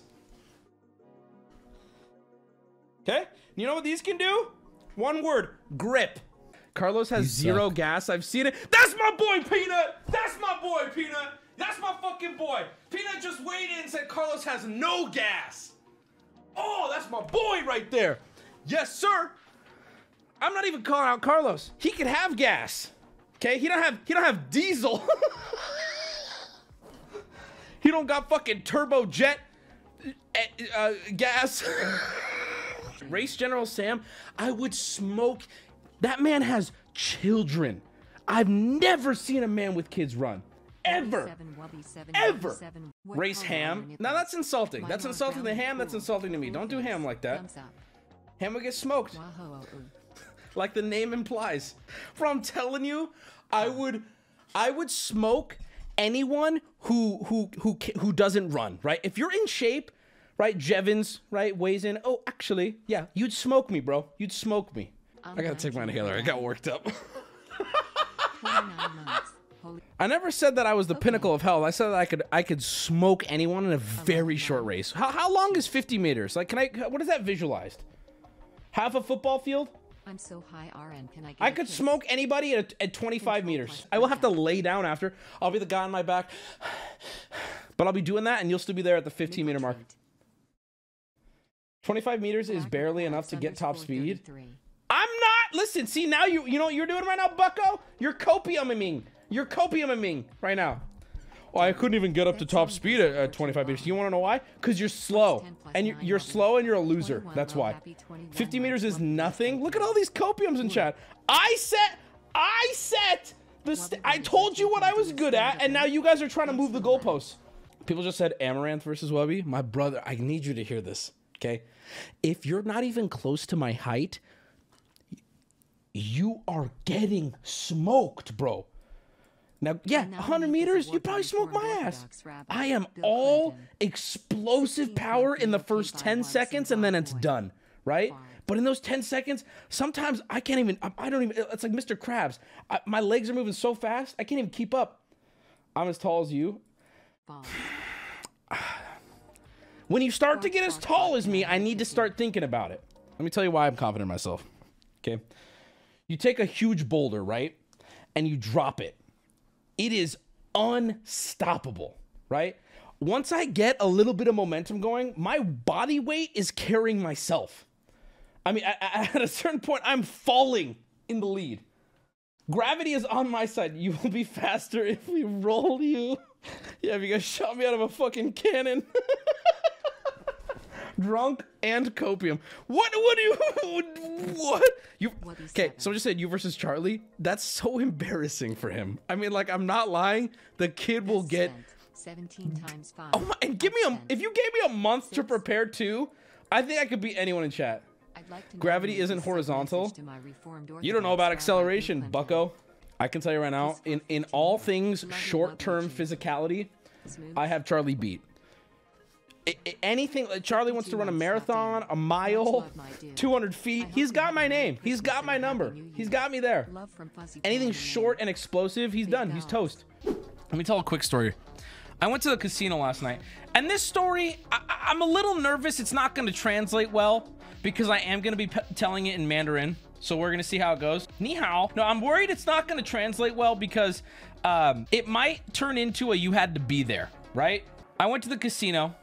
Okay? You know what these can do? One word. Grip. Carlos has zero gas. I've seen it. That's my boy, Peanut. That's my fucking boy. Peanut just weighed in and said Carlos has no gas. Oh, that's my boy right there. Yes, sir. I'm not even calling out Carlos. He could have gas. Okay, he don't have diesel. He don't got fucking turbojet gas. Race General Sam, I would smoke. That man has children. I've never seen a man with kids run. Ever. Ever. Race Ham. Now that's insulting. That's insulting to Ham. That's insulting to me. Don't do Ham like that. Ham will get smoked. Like the name implies. Bro, I'm telling you, I would smoke anyone who doesn't run, right? If you're in shape, right? Jevons, right? Weighs in. Oh, actually, yeah, you'd smoke me, bro. You'd smoke me. I gotta take my inhaler. I got worked up. I never said that I was the pinnacle of health. I said that I could smoke anyone in a very short race. How long is 50 meters? Like, what is that visualized? Half a football field? I'm so high, RN. Can I get I could smoke anybody at 25 meters. I will have to lay down after. I'll be the guy on my back. But I'll be doing that, and you'll still be there at the 15-meter mark. 25 meters is barely enough to get top speed. I'm not. Listen, see, now you know what you're doing right now, bucko? You're copium-ing. You're copium-ing right now. Oh, I couldn't even get up to top speed at 25 meters. You want to know why? Because you're slow. And you're slow and you're a loser. That's why. 50 meters is nothing. Look at all these copiums in chat. I told you what I was good at, and now you guys are trying to move the goalposts. People just said Amaranth versus Wubby. My brother, I need you to hear this, okay? If you're not even close to my height, you are getting smoked, bro. Now, yeah, 100 meters, you probably smoked my ass. I am all explosive power in the first 10 seconds, and then it's done, right? But in those 10 seconds, sometimes I can't even, it's like Mr. Krabs. My legs are moving so fast, I can't even keep up. I'm as tall as you. When you start to get as tall as me, I need to start thinking about it. Let me tell you why I'm confident in myself, okay? You take a huge boulder, right? And you drop it. It is unstoppable, right? Once I get a little bit of momentum going, my body weight is carrying myself. I mean, at a certain point, I'm falling in the lead. Gravity is on my side. You will be faster if we roll you. Yeah, if you guys shot me out of a fucking cannon. Drunk and copium. What? You, okay, someone just said you versus Charlie. That's so embarrassing for him. I mean, like, I'm not lying. The kid will get 17 times 5. Oh my, and give me a, if you gave me a month to prepare too, I think I could beat anyone in chat. I'd like to Gravity isn't horizontal. You don't know about acceleration, bucko. I can tell you right now, in all things short-term physicality, I have Charlie beat. Anything, Charlie wants to run a marathon, a mile, 200 feet. He's got my name. He's got my number. He's got me there. Anything short and explosive, he's done. He's toast. Let me tell a quick story. I went to the casino last night, and this story, I'm a little nervous. It's not going to translate well because I am going to be telling it in Mandarin. So we're going to see how it goes. Ni hao. No, I'm worried it's not going to translate well because it might turn into a you had to be there, right? I went to the casino.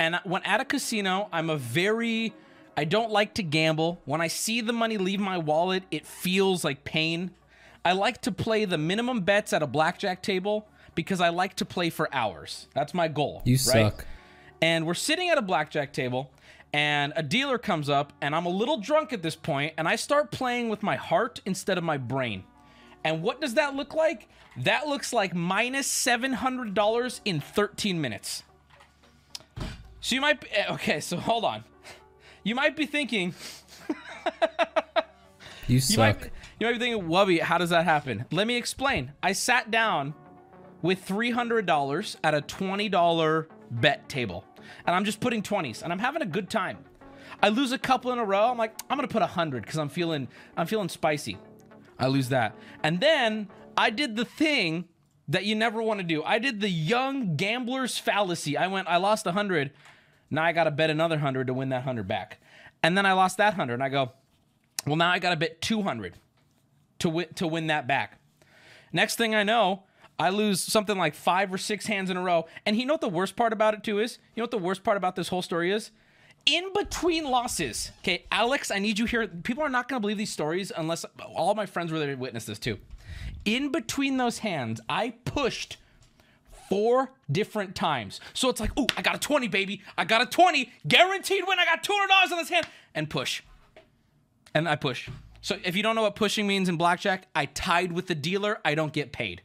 And when at a casino, I don't like to gamble. When I see the money leave my wallet, it feels like pain. I like to play the minimum bets at a blackjack table because I like to play for hours. That's my goal. You suck. And we're sitting at a blackjack table and a dealer comes up and I'm a little drunk at this point and I start playing with my heart instead of my brain. And what does that look like? That looks like minus $700 in 13 minutes. So you might be, okay, so hold on. You might be thinking, you suck. You might be thinking, Wubby, how does that happen? Let me explain. I sat down with $300 at a $20 bet table and I'm just putting 20s and I'm having a good time. I lose a couple in a row. I'm like, I'm going to put 100 because I'm feeling spicy. I lose that. And then I did the thing that you never want to do. I did the young gambler's fallacy. I lost 100. Now I got to bet another 100 to win that 100 back. And then I lost that 100 and I go, well, now I got to bet 200 to win that back. Next thing I know, I lose something like 5 or 6 hands in a row. And you know what the worst part about it too is? You know what the worst part about this whole story is? In between losses. Okay, Alex, I need you here. People are not going to believe these stories unless all my friends were there to witness this too. In between those hands, I pushed 4 different times. So it's like, ooh, I got a 20, baby. I got a 20. Guaranteed win. I got $200 on this hand. And push. And I push. So if you don't know what pushing means in blackjack, I tied with the dealer. I don't get paid.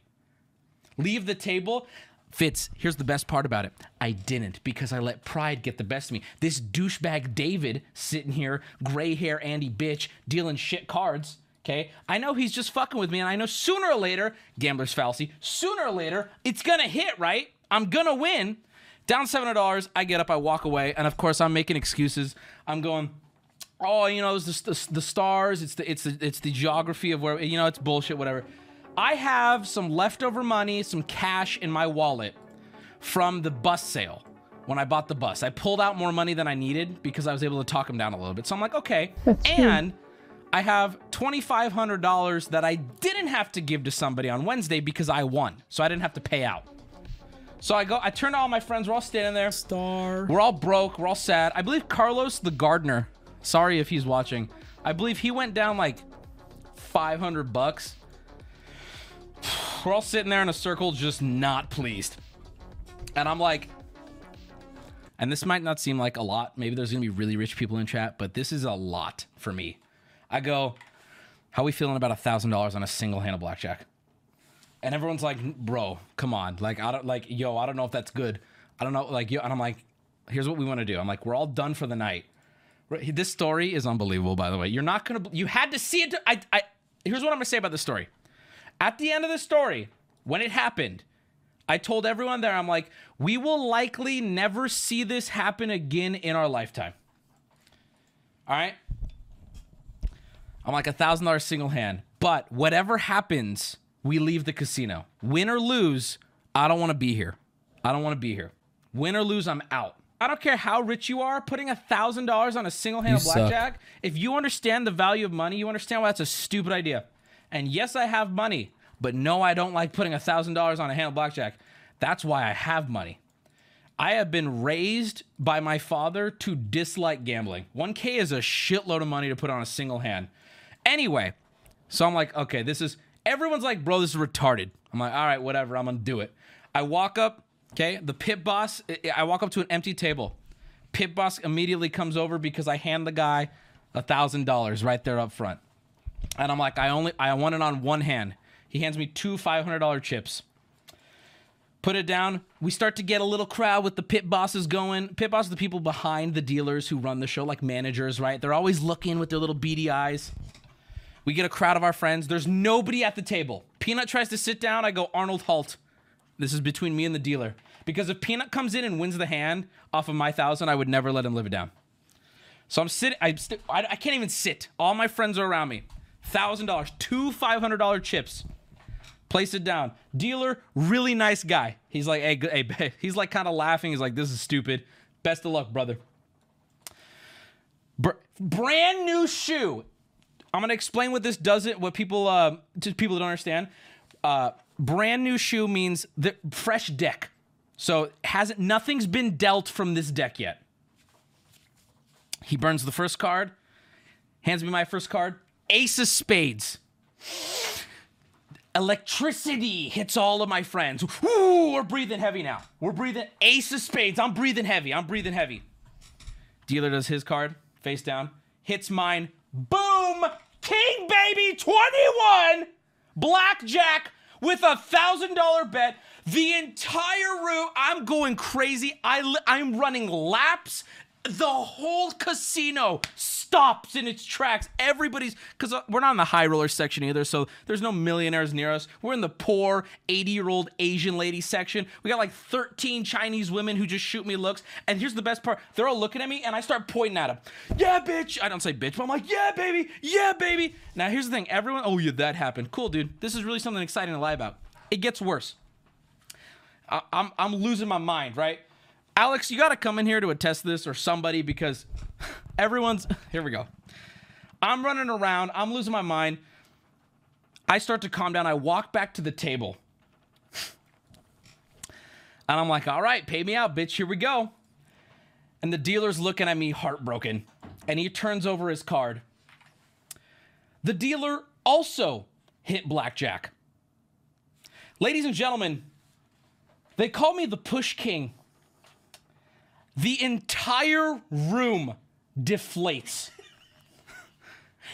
Leave the table. Fitz, here's the best part about it. I didn't, because I let pride get the best of me. This douchebag David sitting here, gray hair Andy bitch, dealing shit cards, okay? I know he's just fucking with me, and I know sooner or later, gambler's fallacy, sooner or later, it's gonna hit, right? I'm gonna win. Down $700, I get up, I walk away, and of course, I'm making excuses. I'm going, oh, you know, it's the stars, it's the geography of where, you know, it's bullshit, whatever. I have some leftover money, some cash in my wallet from the bus sale when I bought the bus. I pulled out more money than I needed because I was able to talk them down a little bit. So I'm like, okay. And I have $2,500 that I didn't have to give to somebody on Wednesday because I won. So I didn't have to pay out. So I go, I turn to all my friends. We're all standing there. Star. We're all broke. We're all sad. I believe Carlos, the gardener, sorry if he's watching. I believe he went down like 500 bucks. We're all sitting there in a circle, just not pleased. And I'm like, and this might not seem like a lot. Maybe there's going to be really rich people in chat, but this is a lot for me. I go, how are we feeling about $1,000 on a single hand of blackjack? And everyone's like, bro, come on. Like, I don't like, yo, I don't know if that's good. I don't know. Like, yo, and I'm like, here's what we want to do. I'm like, we're all done for the night. This story is unbelievable, by the way. You're not going to, you had to see it. Here's what I'm going to say about this story. At the end of the story, when it happened, I told everyone there, I'm like, we will likely never see this happen again in our lifetime. All right? I'm like, $1,000 single hand. But whatever happens, we leave the casino. Win or lose, I don't want to be here. I don't want to be here. Win or lose, I'm out. I don't care how rich you are, putting $1,000 on a single hand of blackjack, suck. If you understand the value of money, you understand why that's a stupid idea. And yes, I have money, but no, I don't like putting $1,000 on a hand of blackjack. That's why I have money. I have been raised by my father to dislike gambling. 1K is a shitload of money to put on a single hand. Anyway, so I'm like, okay, this is, everyone's like, bro, this is retarded. I'm like, all right, whatever, I'm gonna do it. I walk up, okay, the pit boss, I walk up to an empty table. Pit boss immediately comes over because I hand the guy $1,000 right there up front. And I'm like, I want it on one hand. He hands me two $500 chips. Put it down. We start to get a little crowd with the pit bosses going. Pit bosses are the people behind the dealers who run the show, like managers, right? They're always looking with their little beady eyes. We get a crowd of our friends. There's nobody at the table. Peanut tries to sit down. I go, Arnold, halt. This is between me and the dealer. Because if Peanut comes in and wins the hand off of my $1,000, I would never let him live it down. So I'm sitting. I can't even sit. All my friends are around me. $1,000, two $500 chips. Place it down. Dealer, really nice guy. He's like, hey, he's like kind of laughing. He's like, this is stupid. Best of luck, brother. Brand new shoe. I'm gonna explain what this doesn't. What people, to people that don't understand, brand new shoe means the fresh deck. So hasn't nothing's been dealt from this deck yet. He burns the first card. Hands me my first card. Ace of spades. Electricity hits all of my friends. Ooh, we're breathing heavy now. We're breathing. Ace of spades. I'm breathing heavy. I'm breathing heavy. Dealer does his card. Face down. Hits mine. Boom. King, baby. 21. Blackjack with $1,000 bet. The entire room. I'm going crazy. I'm running laps. The whole casino stops in its tracks. Everybody's, because we're not in the high roller section either, so there's no millionaires near us. We're in the poor 80-year-old Asian lady section. We got like 13 Chinese women who just shoot me looks. And here's the best part. They're all looking at me, and I start pointing at them. Yeah, bitch. I don't say bitch, but I'm like, yeah, baby. Yeah, baby. Now, here's the thing. Everyone, oh, yeah, that happened. Cool, dude. This is really something exciting to lie about. It gets worse. I'm losing my mind, right? Alex, you got to come in here to attest this or somebody because everyone's... Here we go. I'm running around. I'm losing my mind. I start to calm down. I walk back to the table. And I'm like, all right, pay me out, bitch. Here we go. And the dealer's looking at me heartbroken. And he turns over his card. The dealer also hit blackjack. Ladies and gentlemen, they call me the push king. The entire room deflates.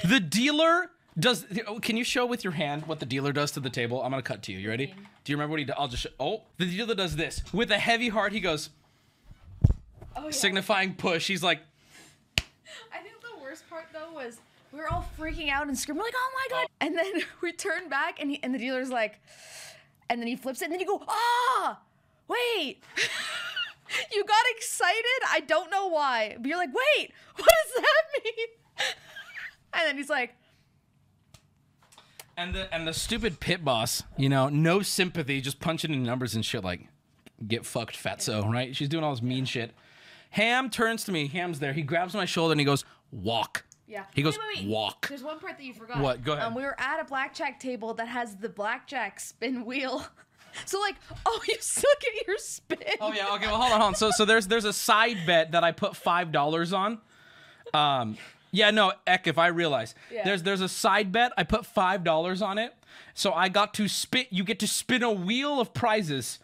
The dealer does... Can you show with your hand what the dealer does to the table? I'm going to cut to you. You ready? Do you remember what he did? I'll just show... Oh, the dealer does this. With a heavy heart, he goes... Oh, yeah. Signifying push. He's like... I think the worst part, though, was we were all freaking out and screaming. We're like, oh, my God. And then we turn back, and the dealer's like... And then he flips it, and then you go, ah, wait. You got excited? I don't know why. But you're like, wait, what does that mean? And then he's like... And the stupid pit boss, you know, no sympathy, just punching in numbers and shit like, get fucked, fatso, right? She's doing all this mean shit. Ham turns to me. Ham's there. He grabs my shoulder, and he goes, walk. Yeah. He goes, wait. Walk. There's one part that you forgot. What? Go ahead. We were at a blackjack table that has the blackjack spin wheel. So like, oh, you still get your spin. Oh yeah, okay, well hold on. So there's a side bet that I put $5 on. Yeah, no, heck if I realize. Yeah. There's a side bet, I put $5 on it. So I got to you get to spin a wheel of prizes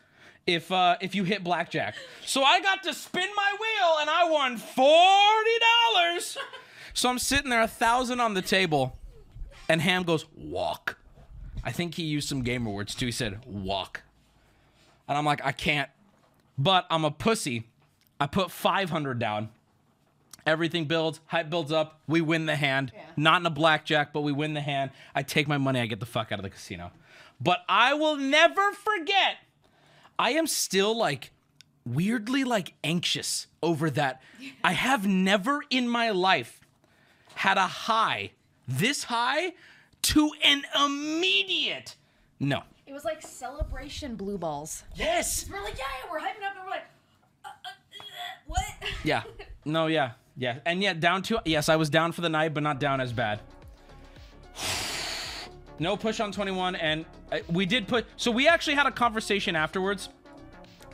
if you hit blackjack. So I got to spin my wheel and I won $40. So I'm sitting there, 1,000 on the table, and Ham goes, walk. I think he used some gamer words, too. He said, walk. And I'm like, I can't. But I'm a pussy. I put 500 down. Everything builds. Hype builds up. We win the hand. Yeah. Not in a blackjack, but we win the hand. I take my money. I get the fuck out of the casino. But I will never forget. I am still, like, weirdly, like, anxious over that. I have never in my life had a high this high to an immediate no. It was like celebration blue balls. Yes. We're like, yeah, we're hyping up, and we're like, what? Yeah. No, yeah, yeah, and yet down to yes, I was down for the night, but not down as bad. No push on 21, and we did put. So we actually had a conversation afterwards.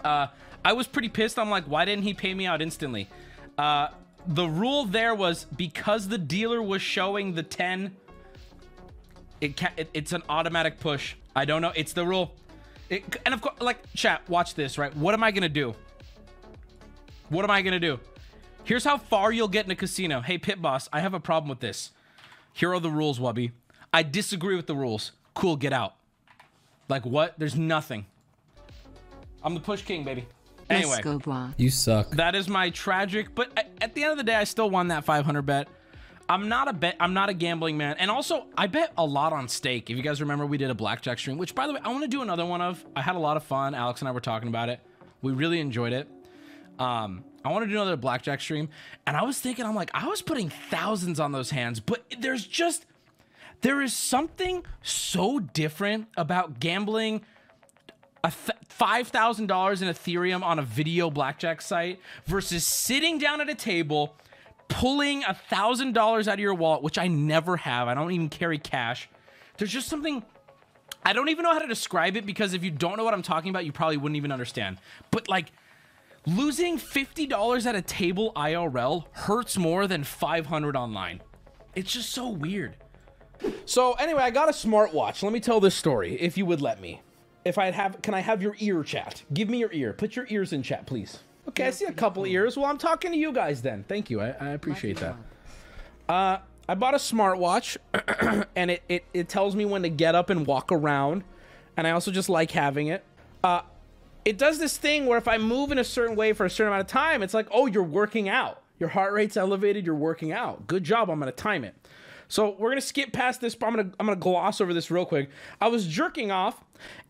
I was pretty pissed. I'm like, why didn't he pay me out instantly? The rule there was because the dealer was showing the 10. It's an automatic push. I don't know. It's the rule. And of course, like, chat, watch this, right? What am I going to do? What am I going to do? Here's how far you'll get in a casino. Hey, pit boss, I have a problem with this. Here are the rules, Wubby. I disagree with the rules. Cool, get out. Like, what? There's nothing. I'm the push king, baby. Anyway, you suck. That is my tragic, but at the end of the day, I still won that 500 bet. I'm not a gambling man. And also, I bet a lot on stake. If you guys remember, we did a blackjack stream, which, by the way, I want to do another one of. I had a lot of fun. Alex and I were talking about it. We really enjoyed it. I want to do another blackjack stream. And I was thinking, I'm like, I was putting thousands on those hands, but there is something so different about gambling $5,000 in Ethereum on a video blackjack site versus sitting down at a table, pulling $1,000 out of your wallet, which I never have. I don't even carry cash. There's just something, I don't even know how to describe it, because if you don't know what I'm talking about, you probably wouldn't even understand. But like, losing $50 at a table IRL hurts more than $500 online. It's just so weird. So anyway, I got a smartwatch. Let me tell this story, if you would let me. Can I have your ear, chat? Give me your ear. Put your ears in, chat, please. Okay, I see a couple ears. Well, I'm talking to you guys then. Thank you. I appreciate that. I bought a smartwatch, and it tells me when to get up and walk around. And I also just like having it. It does this thing where if I move in a certain way for a certain amount of time, it's like, oh, you're working out. Your heart rate's elevated. You're working out. Good job. I'm going to time it. So we're going to skip past this, but I'm going to gloss over this real quick. I was jerking off,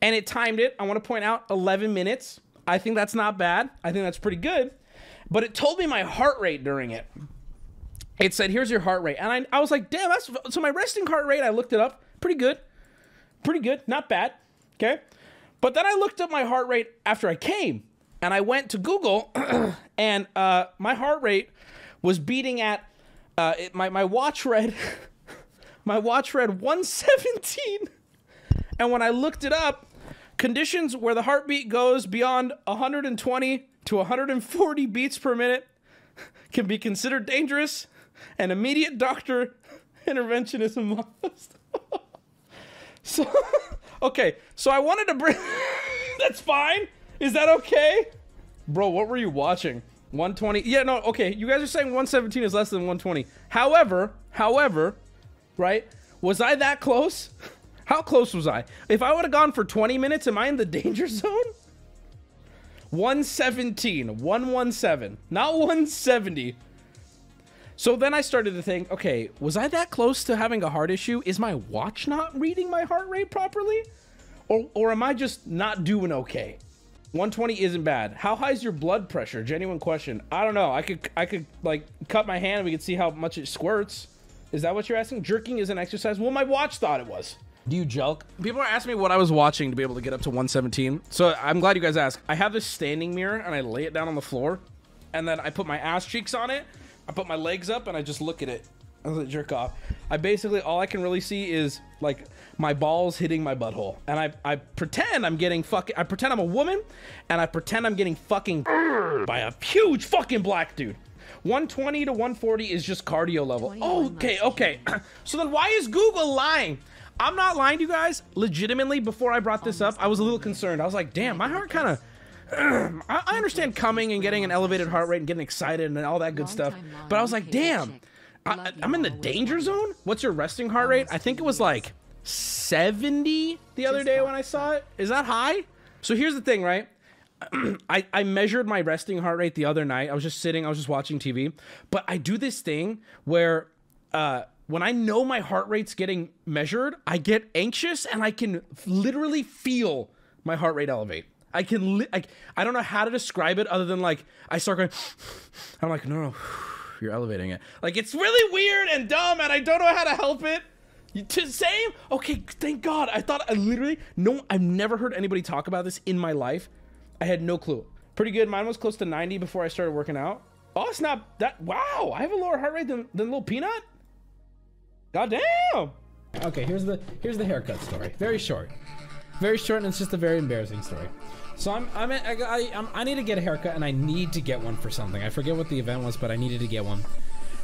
and it timed it. I want to point out 11 minutes. I think that's not bad. I think that's pretty good. But it told me my heart rate during it. It said, here's your heart rate. And I was like, damn, that's... So my resting heart rate, I looked it up. Pretty good. Pretty good. Not bad. Okay? But then I looked up my heart rate after I came, and I went to Google, and my heart rate was beating at... my watch read my watch read 117, and when I looked it up, Conditions where the heartbeat goes beyond 120 to 140 beats per minute can be considered dangerous, and immediate doctor intervention is a must. So, okay, so I wanted to bring... That's fine. Is that okay? Bro, what were you watching? 120? Yeah, no, okay. You guys are saying 117 is less than 120. However, right? Was I that close? How close was I? If I would have gone for 20 minutes, am I in the danger zone? 117, 117, not 170. So then I started to think, okay, was I that close to having a heart issue? Is my watch not reading my heart rate properly? Or am I just not doing okay? 120 isn't bad. How high is your blood pressure? Genuine question. I don't know. I could like cut my hand and we could see how much it squirts. Is that what you're asking? Jerking is an exercise? Well, my watch thought it was. Do you jelk? People are asking me what I was watching to be able to get up to 117. So I'm glad you guys asked. I have this standing mirror and I lay it down on the floor and then I put my ass cheeks on it. I put my legs up and I just look at it as I jerk off. I basically, all I can really see is like my balls hitting my butthole. And I pretend I'm getting fucking, I pretend I'm a woman and I pretend I'm getting fucking by a huge fucking black dude. 120 to 140 is just cardio level. Okay, okay. So then why is Google lying? I'm not lying to you guys. Legitimately, before I brought this up, I was a little concerned. I was like, damn, my heart kind of... I understand coming and getting an elevated heart rate and getting excited and all that good stuff. But I was like, damn, I'm in the danger zone? What's your resting heart rate? I think it was like 70 the other day when I saw it. Is that high? So here's the thing, right? I measured my resting heart rate the other night. I was just sitting, I was just watching TV. But I do this thing where... when I know my heart rate's getting measured, I get anxious and I can literally feel my heart rate elevate. I can, I don't know how to describe it other than like, I start going, I'm like, no, you're elevating it. Like, it's really weird and dumb and I don't know how to help it. Same? Okay, thank God. I thought I literally, no, I've never heard anybody talk about this in my life. I had no clue. Pretty good. Mine was close to 90 before I started working out. Oh, it's not that, wow. I have a lower heart rate than Little Peanut. God damn! Okay, here's the haircut story. Very short, and it's just a very embarrassing story. So I need to get a haircut, and I need to get one for something. I forget what the event was, but I needed to get one.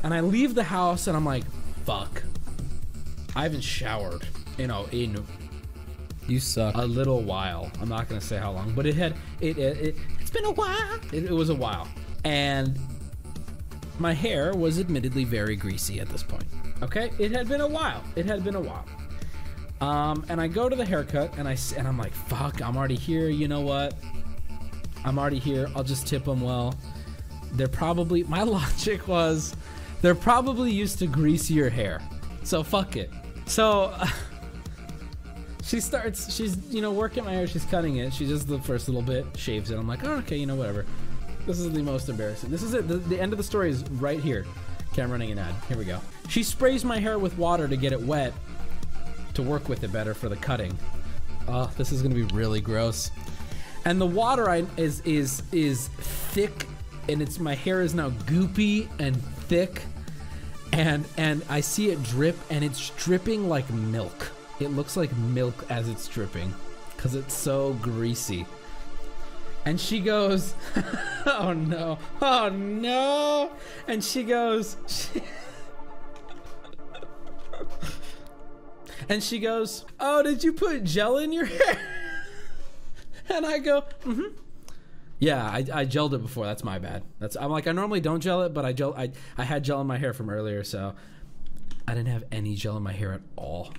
And I leave the house, and I'm like, fuck. I haven't showered, you know, in you suck a little while. I'm not gonna say how long, but it had it's been a while. It was a while, and my hair was admittedly very greasy at this point. Okay, it had been a while. It had been a while. And I go to the haircut, and I'm like, fuck, I'm already here. You know what? I'm already here. I'll just tip them well. They're probably, my logic was, they're probably used to greasier hair. So fuck it. So she's, you know, working my hair. She's cutting it. She does the first little bit, shaves it. I'm like, oh, okay, you know, whatever. This is the most embarrassing. This is it. The end of the story is right here. Okay, I'm running an ad. Here we go. She sprays my hair with water to get it wet, to work with it better for the cutting. Oh, this is gonna be really gross. And the water is thick, and it's, my hair is now goopy and thick, and I see it drip, and it's dripping like milk. It looks like milk as it's dripping, cause it's so greasy. And she goes, oh no, oh no. And she goes, she goes, oh, did you put gel in your hair? And I go, mm-hmm. Yeah, I gelled it before, that's my bad. That's, I'm like, I normally don't gel it, but I had gel in my hair from earlier, so I didn't have any gel in my hair at all.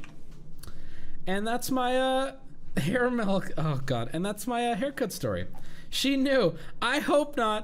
And that's my, hair milk, oh God. And that's my haircut story. She knew. I hope not.